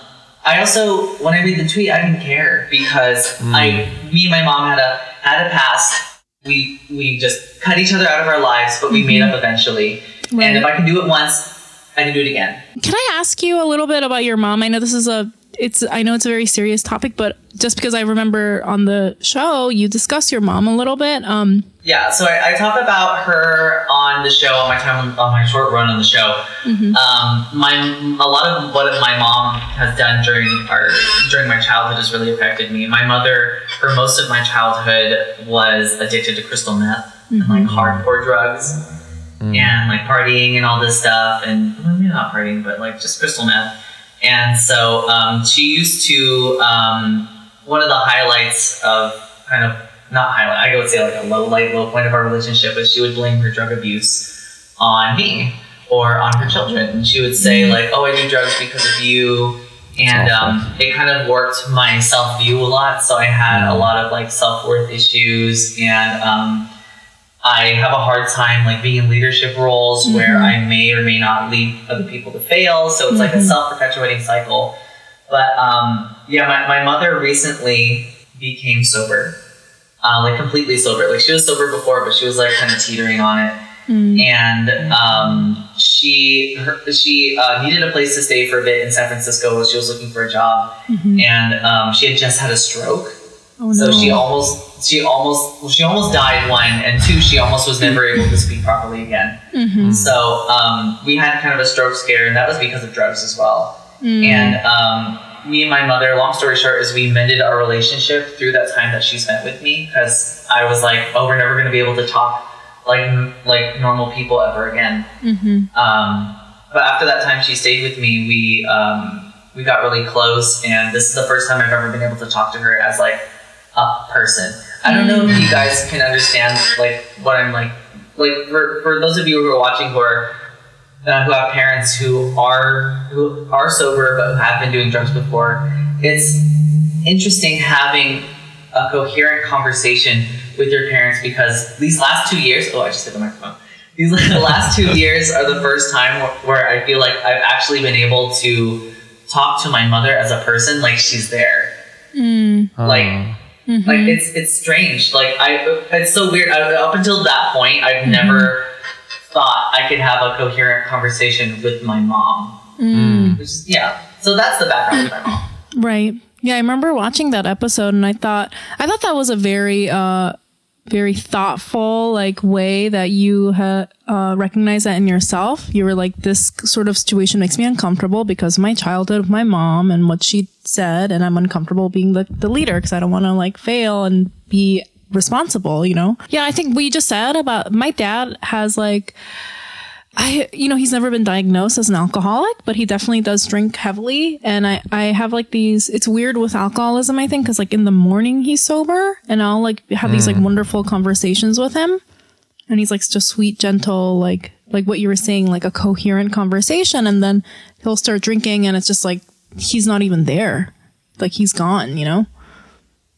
I also, when I read the tweet, I didn't care because mm. I, me and my mom had a, had a past. We, we just cut each other out of our lives, but we mm-hmm. made up eventually. Right. And if I can do it once, I can do it again. Can I ask you a little bit about your mom? I know this is a, It's. I know it's a very serious topic, but just because I remember on the show, you discuss your mom a little bit. Um, yeah, so I, I talk about her on the show, on my time, on my short run on the show. Mm-hmm. Um, my a lot of what my mom has done during our during my childhood has really affected me. My mother, for most of my childhood, was addicted to crystal meth mm-hmm. and, like, hardcore drugs mm. and, like, partying and all this stuff, and well, maybe not partying, but, like, just crystal meth. And so um, she used to, um, one of the highlights of kind of, not highlight, I would say like a low light, low point of our relationship was she would blame her drug abuse on me or on her children. And she would say like, oh, I do drugs because of you. And um, it kind of warped my self-view a lot. So I had a lot of like self-worth issues, and um, I have a hard time like being in leadership roles mm-hmm. where I may or may not lead other people to fail. So it's mm-hmm. like a self-perpetuating cycle. But um, yeah, my, my mother recently became sober, uh, like completely sober. Like she was sober before, but she was like kind of teetering on it. Mm. And um, she her, she uh, needed a place to stay for a bit in San Francisco while she was looking for a job. Mm-hmm. And um, she had just had a stroke. Oh, so no. she almost she almost well, she almost died, one, and two, she almost was never able to speak properly again. Mm-hmm. So um, we had kind of a stroke scare, and that was because of drugs as well. Mm. And um, me and my mother, long story short, is we mended our relationship through that time that she spent with me, because I was like, oh, we're never going to be able to talk like like normal people ever again. Mm-hmm. Um, but after that time she stayed with me, we um, we got really close, and this is the first time I've ever been able to talk to her as like a person. I don't know if you guys can understand like what I'm like like for, for those of you who are watching who are uh, who have parents who are who are sober but have been doing drugs before, it's interesting having a coherent conversation with your parents, because these last two years oh I just hit the microphone these like, the last two years are the first time where, where I feel like I've actually been able to talk to my mother as a person, like she's there. Mm. like oh. Mm-hmm. Like it's it's strange. Like I, it's so weird. I, up until that point, I've mm-hmm. never thought I could have a coherent conversation with my mom. Mm. Which, yeah. So that's the background of my mom. Right. Yeah. I remember watching that episode, and I thought I thought that was a very uh, very thoughtful like way that you ha- uh, recognize that in yourself. You were like, this sort of situation makes me uncomfortable because of my childhood with my mom and what she said, and I'm uncomfortable being the, the leader because I don't want to like fail and be responsible, you know? Yeah, I think we just said about my dad has like, I, you know, he's never been diagnosed as an alcoholic, but he definitely does drink heavily. And I, I have like these, it's weird with alcoholism, I think, because like in the morning he's sober and I'll like have mm. these like wonderful conversations with him. And he's like just sweet, gentle, like, like what you were saying, like a coherent conversation. And then he'll start drinking and it's just like, he's not even there. Like he's gone, you know?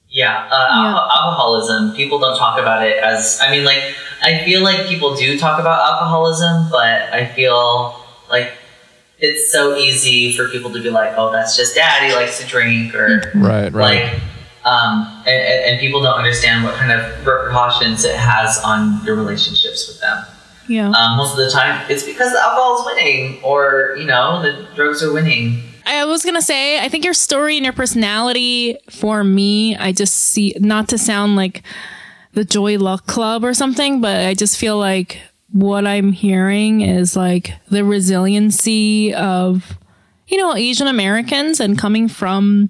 Yeah, uh, yeah. Al- alcoholism, people don't talk about it as, I mean, like, I feel like people do talk about alcoholism, but I feel like it's so easy for people to be like, oh, that's just dad, he likes to drink, or right, right. like, um, and, and people don't understand what kind of repercussions it has on your relationships with them. Yeah. Um, most of the time, it's because the alcohol's winning, or, you know, the drugs are winning. I was going to say, I think your story and your personality, for me, I just see, not to sound like the Joy Luck Club or something, but I just feel like what I'm hearing is like the resiliency of, you know, Asian Americans, and coming from,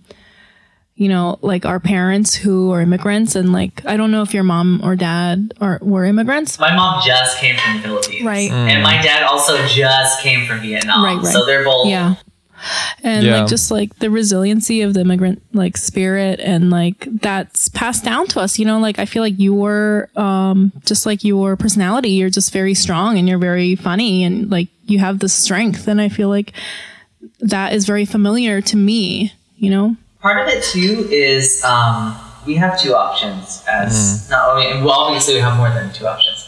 you know, like our parents who are immigrants. And like, I don't know if your mom or dad are, were immigrants. My mom just came from the Philippines. Right. Mm. And my dad also just came from Vietnam. Right, right. So they're both. Yeah. And yeah. like just like the resiliency of the immigrant like spirit, and like that's passed down to us, you know, like I feel like your um just like your personality, you're just very strong and you're very funny and like you have the strength, and I feel like that is very familiar to me, you know. Part of it too is um we have two options as mm. not I mean, well obviously we have more than two options.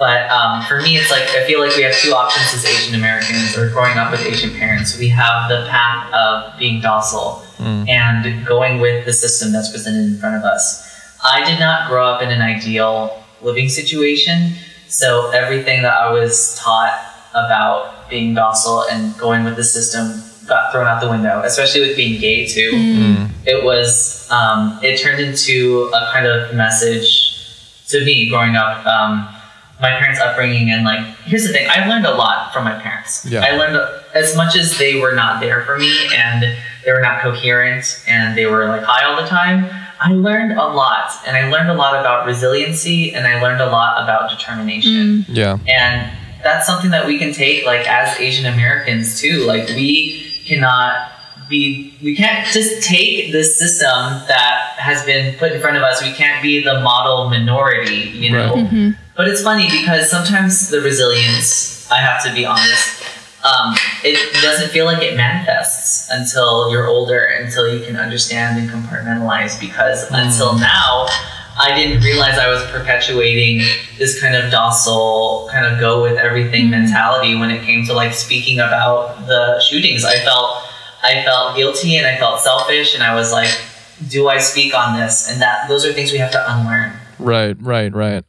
But um, for me, it's like, I feel like we have two options as Asian Americans, or growing up with Asian parents. We have the path of being docile mm. and going with the system that's presented in front of us. I did not grow up in an ideal living situation. So everything that I was taught about being docile and going with the system got thrown out the window, especially with being gay too. Mm. It was, um, it turned into a kind of message to me growing up, um, my parents' upbringing, and like, here's the thing, I've learned a lot from my parents. Yeah. I learned as much as they were not there for me, and they were not coherent, and they were like high all the time. I learned a lot, and I learned a lot about resiliency, and I learned a lot about determination. Mm. Yeah. And that's something that we can take like as Asian Americans too. Like we cannot be, we can't just take this system that has been put in front of us. We can't be the model minority, you know? Right. Mm-hmm. But it's funny because sometimes the resilience, I have to be honest, um, it doesn't feel like it manifests until you're older, until you can understand and compartmentalize. Because mm. until now, I didn't realize I was perpetuating this kind of docile, kind of go with everything mm. mentality when it came to like speaking about the shootings. I felt, I felt guilty and I felt selfish, and I was like, do I speak on this? And that those are things we have to unlearn. Right, right, right.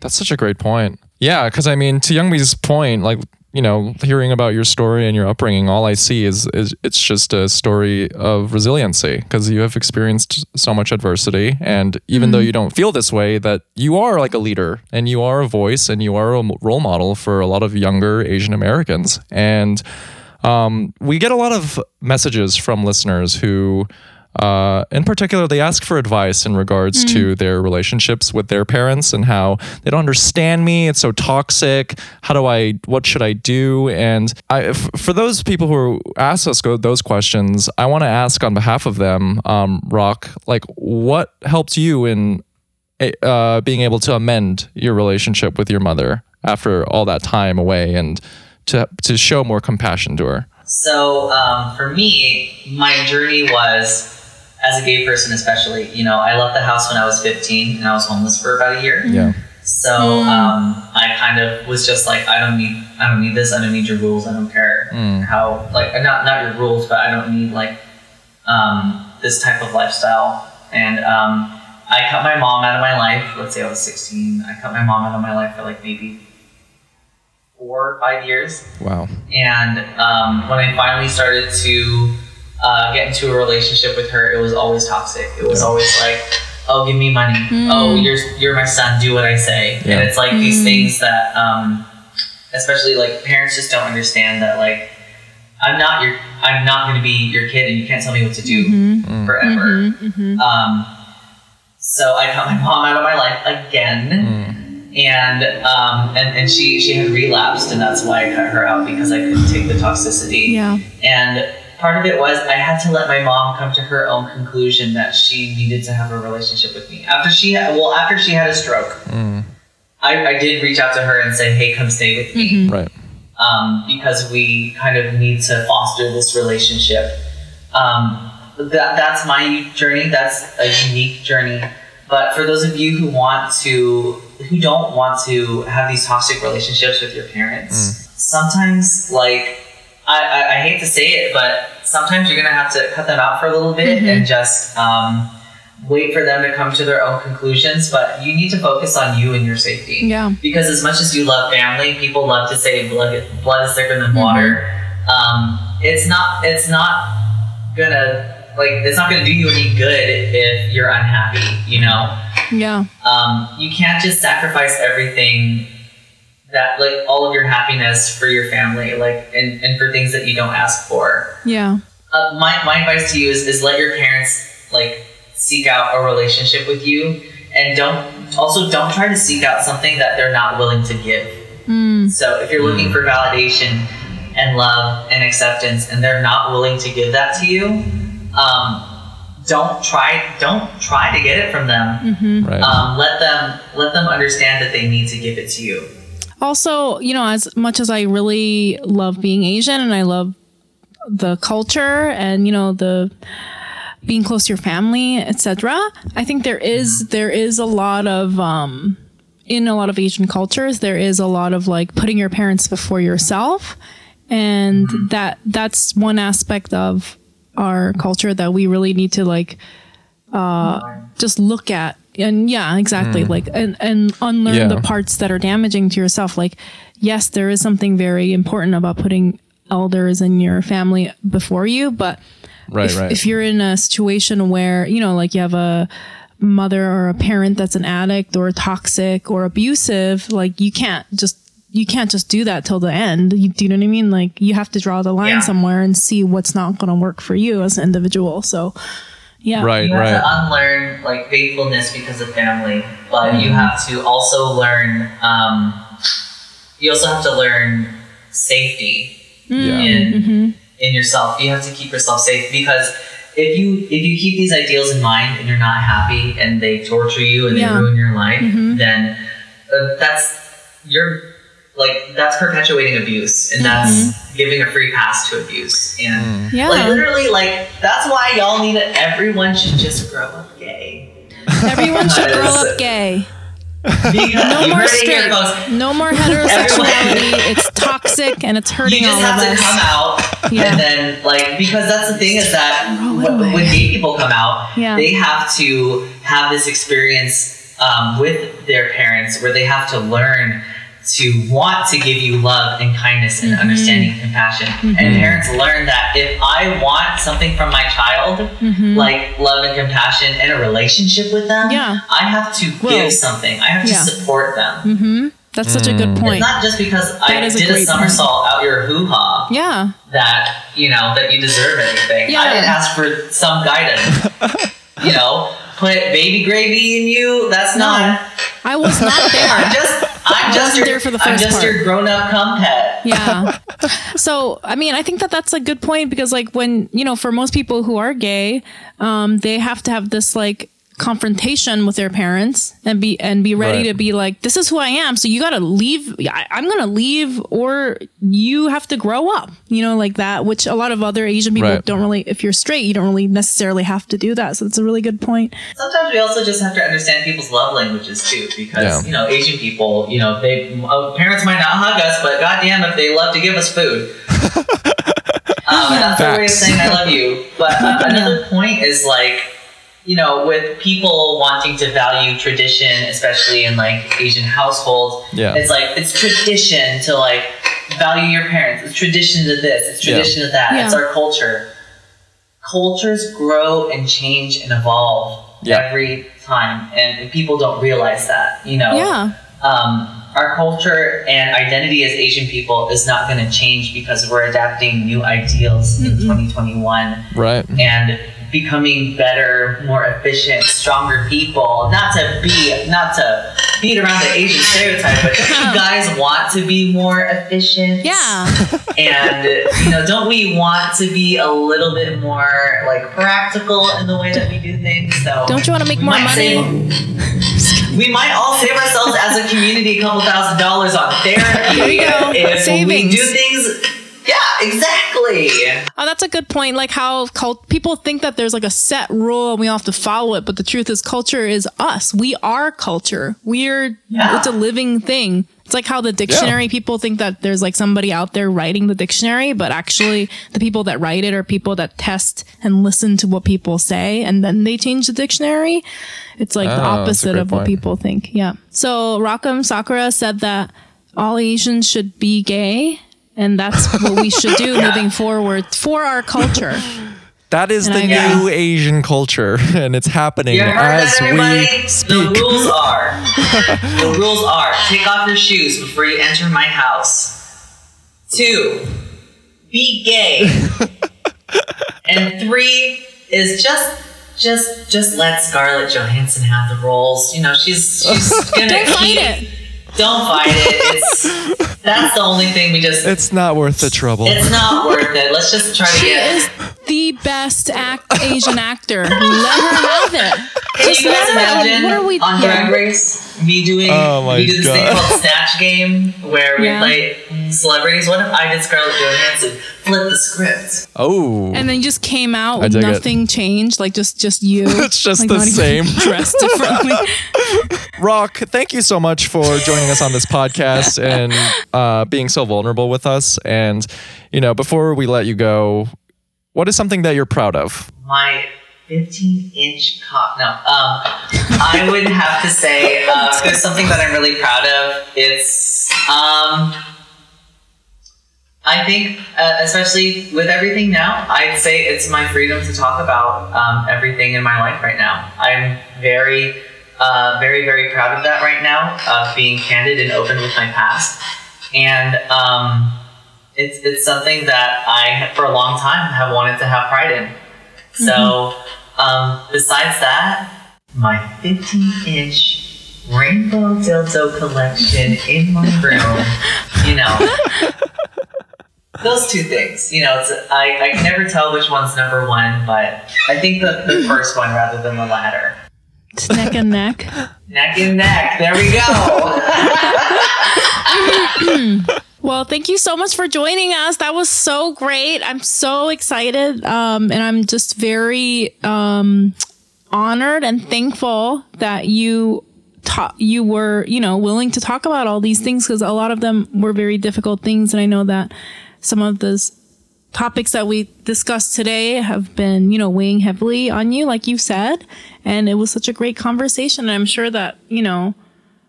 That's such a great point. Yeah, because I mean, to Youngmi's point, like, you know, hearing about your story and your upbringing, all I see is, is it's just a story of resiliency, because you have experienced so much adversity. And even mm-hmm. though you don't feel this way, that you are like a leader and you are a voice and you are a role model for a lot of younger Asian Americans. And um, we get a lot of messages from listeners who... Uh, in particular, they ask for advice in regards mm. to their relationships with their parents and how they don't understand me. It's so toxic. How do I, what should I do? And I, f- for those people who ask us those questions, I want to ask on behalf of them, um, Rock, like, what helped you in uh, being able to amend your relationship with your mother after all that time away and to to show more compassion to her? So um, for me, my journey was... as a gay person especially, you know, I left the house when I was fifteen and I was homeless for about a year. Yeah. So mm. um, I kind of was just like, I don't need, I don't need this. I don't need your rules. I don't care mm. how, like, not not your rules, but I don't need like um, this type of lifestyle. And um, I cut my mom out of my life. Let's say I was sixteen. I cut my mom out of my life for like maybe four or five years. Wow. And um, when I finally started to Uh, get into a relationship with her, it was always toxic. It was yeah. always like, oh, give me money. Mm. Oh, you're you're my son. Do what I say. Yeah. And it's like mm. these things that, um, especially like parents just don't understand that like, I'm not your, I'm not going to be your kid and you can't tell me what to do mm-hmm. forever. Mm-hmm. Mm-hmm. Um, so I cut my mom out of my life again. Mm. And, um, and, and she, she had relapsed, and that's why I cut her out, because I couldn't take the toxicity. Yeah. And part of it was I had to let my mom come to her own conclusion that she needed to have a relationship with me. After she had, well, after she had a stroke, mm. I, I did reach out to her and say, hey, come stay with me. Mm-hmm. Right. Um, because we kind of need to foster this relationship. Um, that that's my journey. That's a unique journey. But for those of you who want to, who don't want to have these toxic relationships with your parents, mm. sometimes like, I, I, I hate to say it, but sometimes you're going to have to cut them out for a little bit mm-hmm. and just um, wait for them to come to their own conclusions. But you need to focus on you and your safety. Yeah. Because as much as you love family, people love to say blood, blood is thicker than mm-hmm. water. Um, it's not, it's not going to, like, it's not going to do you any good if you're unhappy, you know? Yeah. Um, you can't just sacrifice everything, that like all of your happiness for your family, like, and, and for things that you don't ask for. Yeah. Uh, my, my advice to you is, is let your parents like seek out a relationship with you, and don't also don't try to seek out something that they're not willing to give. Mm. So if you're looking for validation and love and acceptance and they're not willing to give that to you, um, don't try, don't try to get it from them. Mm-hmm. Right. Um, let them, let them understand that they need to give it to you. Also, you know, as much as I really love being Asian and I love the culture and, you know, the being close to your family, et cetera, I think there is there is a lot of um, in a lot of Asian cultures, there is a lot of like putting your parents before yourself. And that that's one aspect of our culture that we really need to like uh, just look at. And yeah, exactly. Mm. Like, and, and unlearn yeah. the parts that are damaging to yourself. Like, yes, there is something very important about putting elders and your family before you. But right, if, right. if you're in a situation where, you know, like you have a mother or a parent that's an addict or toxic or abusive, like you can't just, you can't just do that till the end. You, do you know what I mean? Like you have to draw the line yeah. somewhere and see what's not going to work for you as an individual. So yeah. Right, you have right. to unlearn like faithfulness because of family, but mm-hmm. you have to also learn. Um, you also have to learn safety yeah. in mm-hmm. in yourself. You have to keep yourself safe, because if you if you keep these ideals in mind and you're not happy and they torture you and yeah. they ruin your life, mm-hmm. then uh, that's you're like that's perpetuating abuse, and that's mm-hmm. giving a free pass to abuse. And yeah. like literally, like that's why y'all need it. Everyone should just grow up gay. Everyone should grow up gay. No more straight. No more heterosexuality. It's toxic and it's hurting all of us. You just have to come out, yeah. and then like because that's the thing is that when, when gay people come out, yeah. they have to have this experience um, with their parents where they have to learn to want to give you love and kindness and mm-hmm. understanding and compassion. Mm-hmm. And parents learn that if I want something from my child, mm-hmm. like love and compassion and a relationship with them, yeah. I have to Whoa. give something. I have yeah. to support them. Mm-hmm. That's mm. such a good point. It's not just because that I did a, a somersault point. out your hoo-ha yeah. that, you know, that you deserve anything. Yeah. I didn't ask for some guidance. You know, put baby gravy in you. That's no, not. I was not there. I just... I'm I just, your, there for the first I'm just your grown-up cum pet. Yeah. So, I mean, I think that that's a good point because, like, when, you know, for most people who are gay, um, they have to have this, like, confrontation with their parents and be and be ready right. to be like, this is who I am. So you got to leave. I, I'm going to leave or you have to grow up, you know, like that, which a lot of other Asian people right. don't really, if you're straight, you don't really necessarily have to do that. So it's a really good point. Sometimes we also just have to understand people's love languages too, because, yeah. you know, Asian people, you know, they uh, parents might not hug us, but goddamn if they love to give us food. um, that's a way of saying I love you. But uh, another point is like, you know, with people wanting to value tradition, especially in like Asian households, yeah. it's like, it's tradition to like value your parents. It's tradition to this. It's tradition yeah. to that. Yeah. It's our culture. Cultures grow and change and evolve yeah. every time. And, and people don't realize that, you know, yeah. um, our culture and identity as Asian people is not going to change because we're adapting new ideals mm-hmm. in twenty twenty-one. Right. And becoming better, more efficient, stronger people. Not to be, not to beat around the Asian stereotype, but don't you guys want to be more efficient? Yeah. And, you know, don't we want to be a little bit more, like, practical in the way that we do things? So don't you want to make more money? Save, we might all save ourselves as a community a couple thousand dollars on therapy. There you go. If Savings. we do things... Yeah, exactly. Oh, that's a good point. Like how cult- people think that there's like a set rule and we all have to follow it. But the truth is culture is us. We are culture. We're, yeah. it's a living thing. It's like how the dictionary, yeah. people think that there's like somebody out there writing the dictionary, but actually the people that write it are people that test and listen to what people say and then they change the dictionary. It's like oh, the opposite of point. What people think. Yeah. So Rock M. Sakura said that all Asians should be gay. And that's what we should do yeah. moving forward for our culture. That is and the I new agree. Asian culture, and it's happening as we speak. The rules are, the rules are, take off your shoes before you enter my house. Two, be gay. And three is just... Just just let Scarlett Johansson have the roles. You know, she's, she's going to keep... It. Don't fight it. It's, that's the only thing we just... It's not worth the trouble. It's not worth it. Let's just try to she get... She is the best act, Asian actor. Let her have it. Can just you guys imagine what are we on Drag Race, me doing... Oh my we do this God. thing called Snatch Game, where we yeah. play celebrities. What if I did Scarlett Johansson? Flip the script. Oh. And then you just came out with nothing it. changed. Like, just just you. It's just like the same. Dressed differently. Rock, thank you so much for joining us on this podcast and uh, being so vulnerable with us. And, you know, before we let you go, what is something that you're proud of? My fifteen-inch cock. No. Um, I would have to say uh, there's something that I'm really proud of. It's... um. I think, uh, especially with everything now, I'd say it's my freedom to talk about um, everything in my life right now. I'm very, uh, very, very proud of that right now, of being candid and open with my past. And um, it's it's something that I, for a long time, have wanted to have pride in. Mm-hmm. So um, besides that, my fifteen-inch rainbow dildo collection in my room, you know... Those two things, you know, it's, I, I can never tell which one's number one, but I think the, the first one rather than the latter. It's neck and neck. Neck and neck. There we go. Well, thank you so much for joining us. That was so great. I'm so excited. Um, and I'm just very um, honored and thankful that you ta- you were, you know, willing to talk about all these things, because a lot of them were very difficult things. And I know that some of those topics that we discussed today have been, you know, weighing heavily on you, like you said. And it was such a great conversation. And I'm sure that, you know,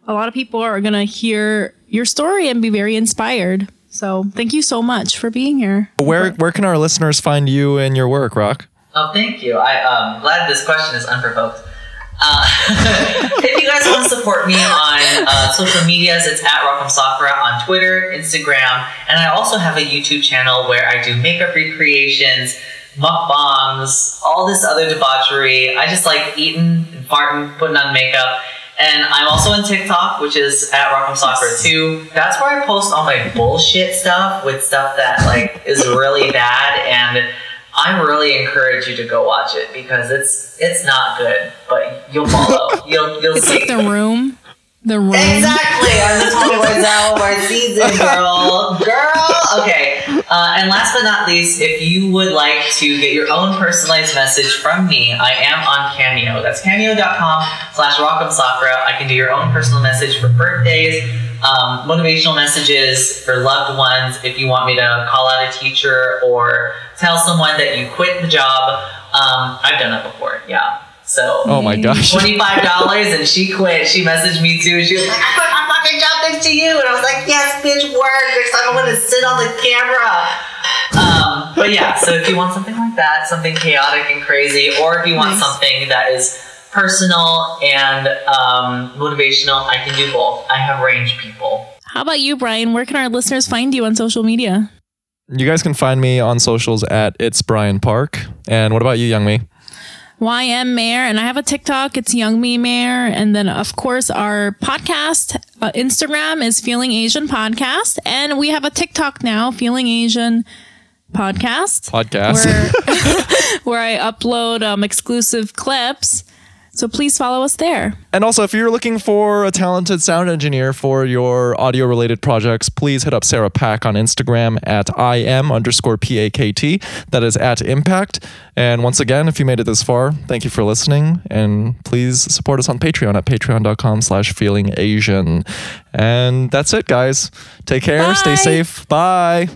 a lot of people are going to hear your story and be very inspired. So thank you so much for being here. Where where can our listeners find you and your work, Rock? Oh, thank you. I'm um, glad this question is unprovoked. Uh, if you guys want to support me on uh, social medias, it's at Rock M. Sakura on Twitter, Instagram, and I also have a YouTube channel where I do makeup recreations, mukbangs, all this other debauchery. I just like eating and farting, putting on makeup. And I'm also on TikTok, which is at Rock M. Sakura too. That's where I post all my bullshit stuff with stuff that like is really bad, and I really encourage you to go watch it because it's it's not good, but you'll follow. You'll you'll it's see. It's like The Room. The Room. Exactly. I'm the Tommy Wiseau of our season, girl. Girl. Okay. Uh, and last but not least, if you would like to get your own personalized message from me, I am on Cameo. That's cameo dot com slash rock em sakura. I can do your own personal message for birthdays, um, motivational messages for loved ones. If you want me to call out a teacher or tell someone that you quit the job, um, I've done that before. Yeah. So oh my gosh, twenty-five dollars and she quit. She messaged me too. She was like, I quit my fucking job thanks to you. And I was like, yes, bitch, work, because I don't want to sit on the camera. Um, but yeah, so if you want something like that, something chaotic and crazy, or if you want nice. something that is personal and um, motivational, I can do both. I have range, people. How about you, Brian? Where can our listeners find you on social media? You guys can find me on socials at It's Brian Park. And what about you, Young Me? Y M Mayor, and I have a TikTok. It's Young Me Mayor, and then of course our podcast uh, Instagram is Feeling Asian Podcast, and we have a TikTok now, Feeling Asian Podcast, podcast where, where I upload um, exclusive clips. So please follow us there. And also, if you're looking for a talented sound engineer for your audio-related projects, please hit up Sarah Pack on Instagram at im underscore P A K T. That is at Impact. And once again, if you made it this far, thank you for listening. And please support us on Patreon at patreon.com slash feeling Asian. And that's it, guys. Take care. Bye. Stay safe. Bye.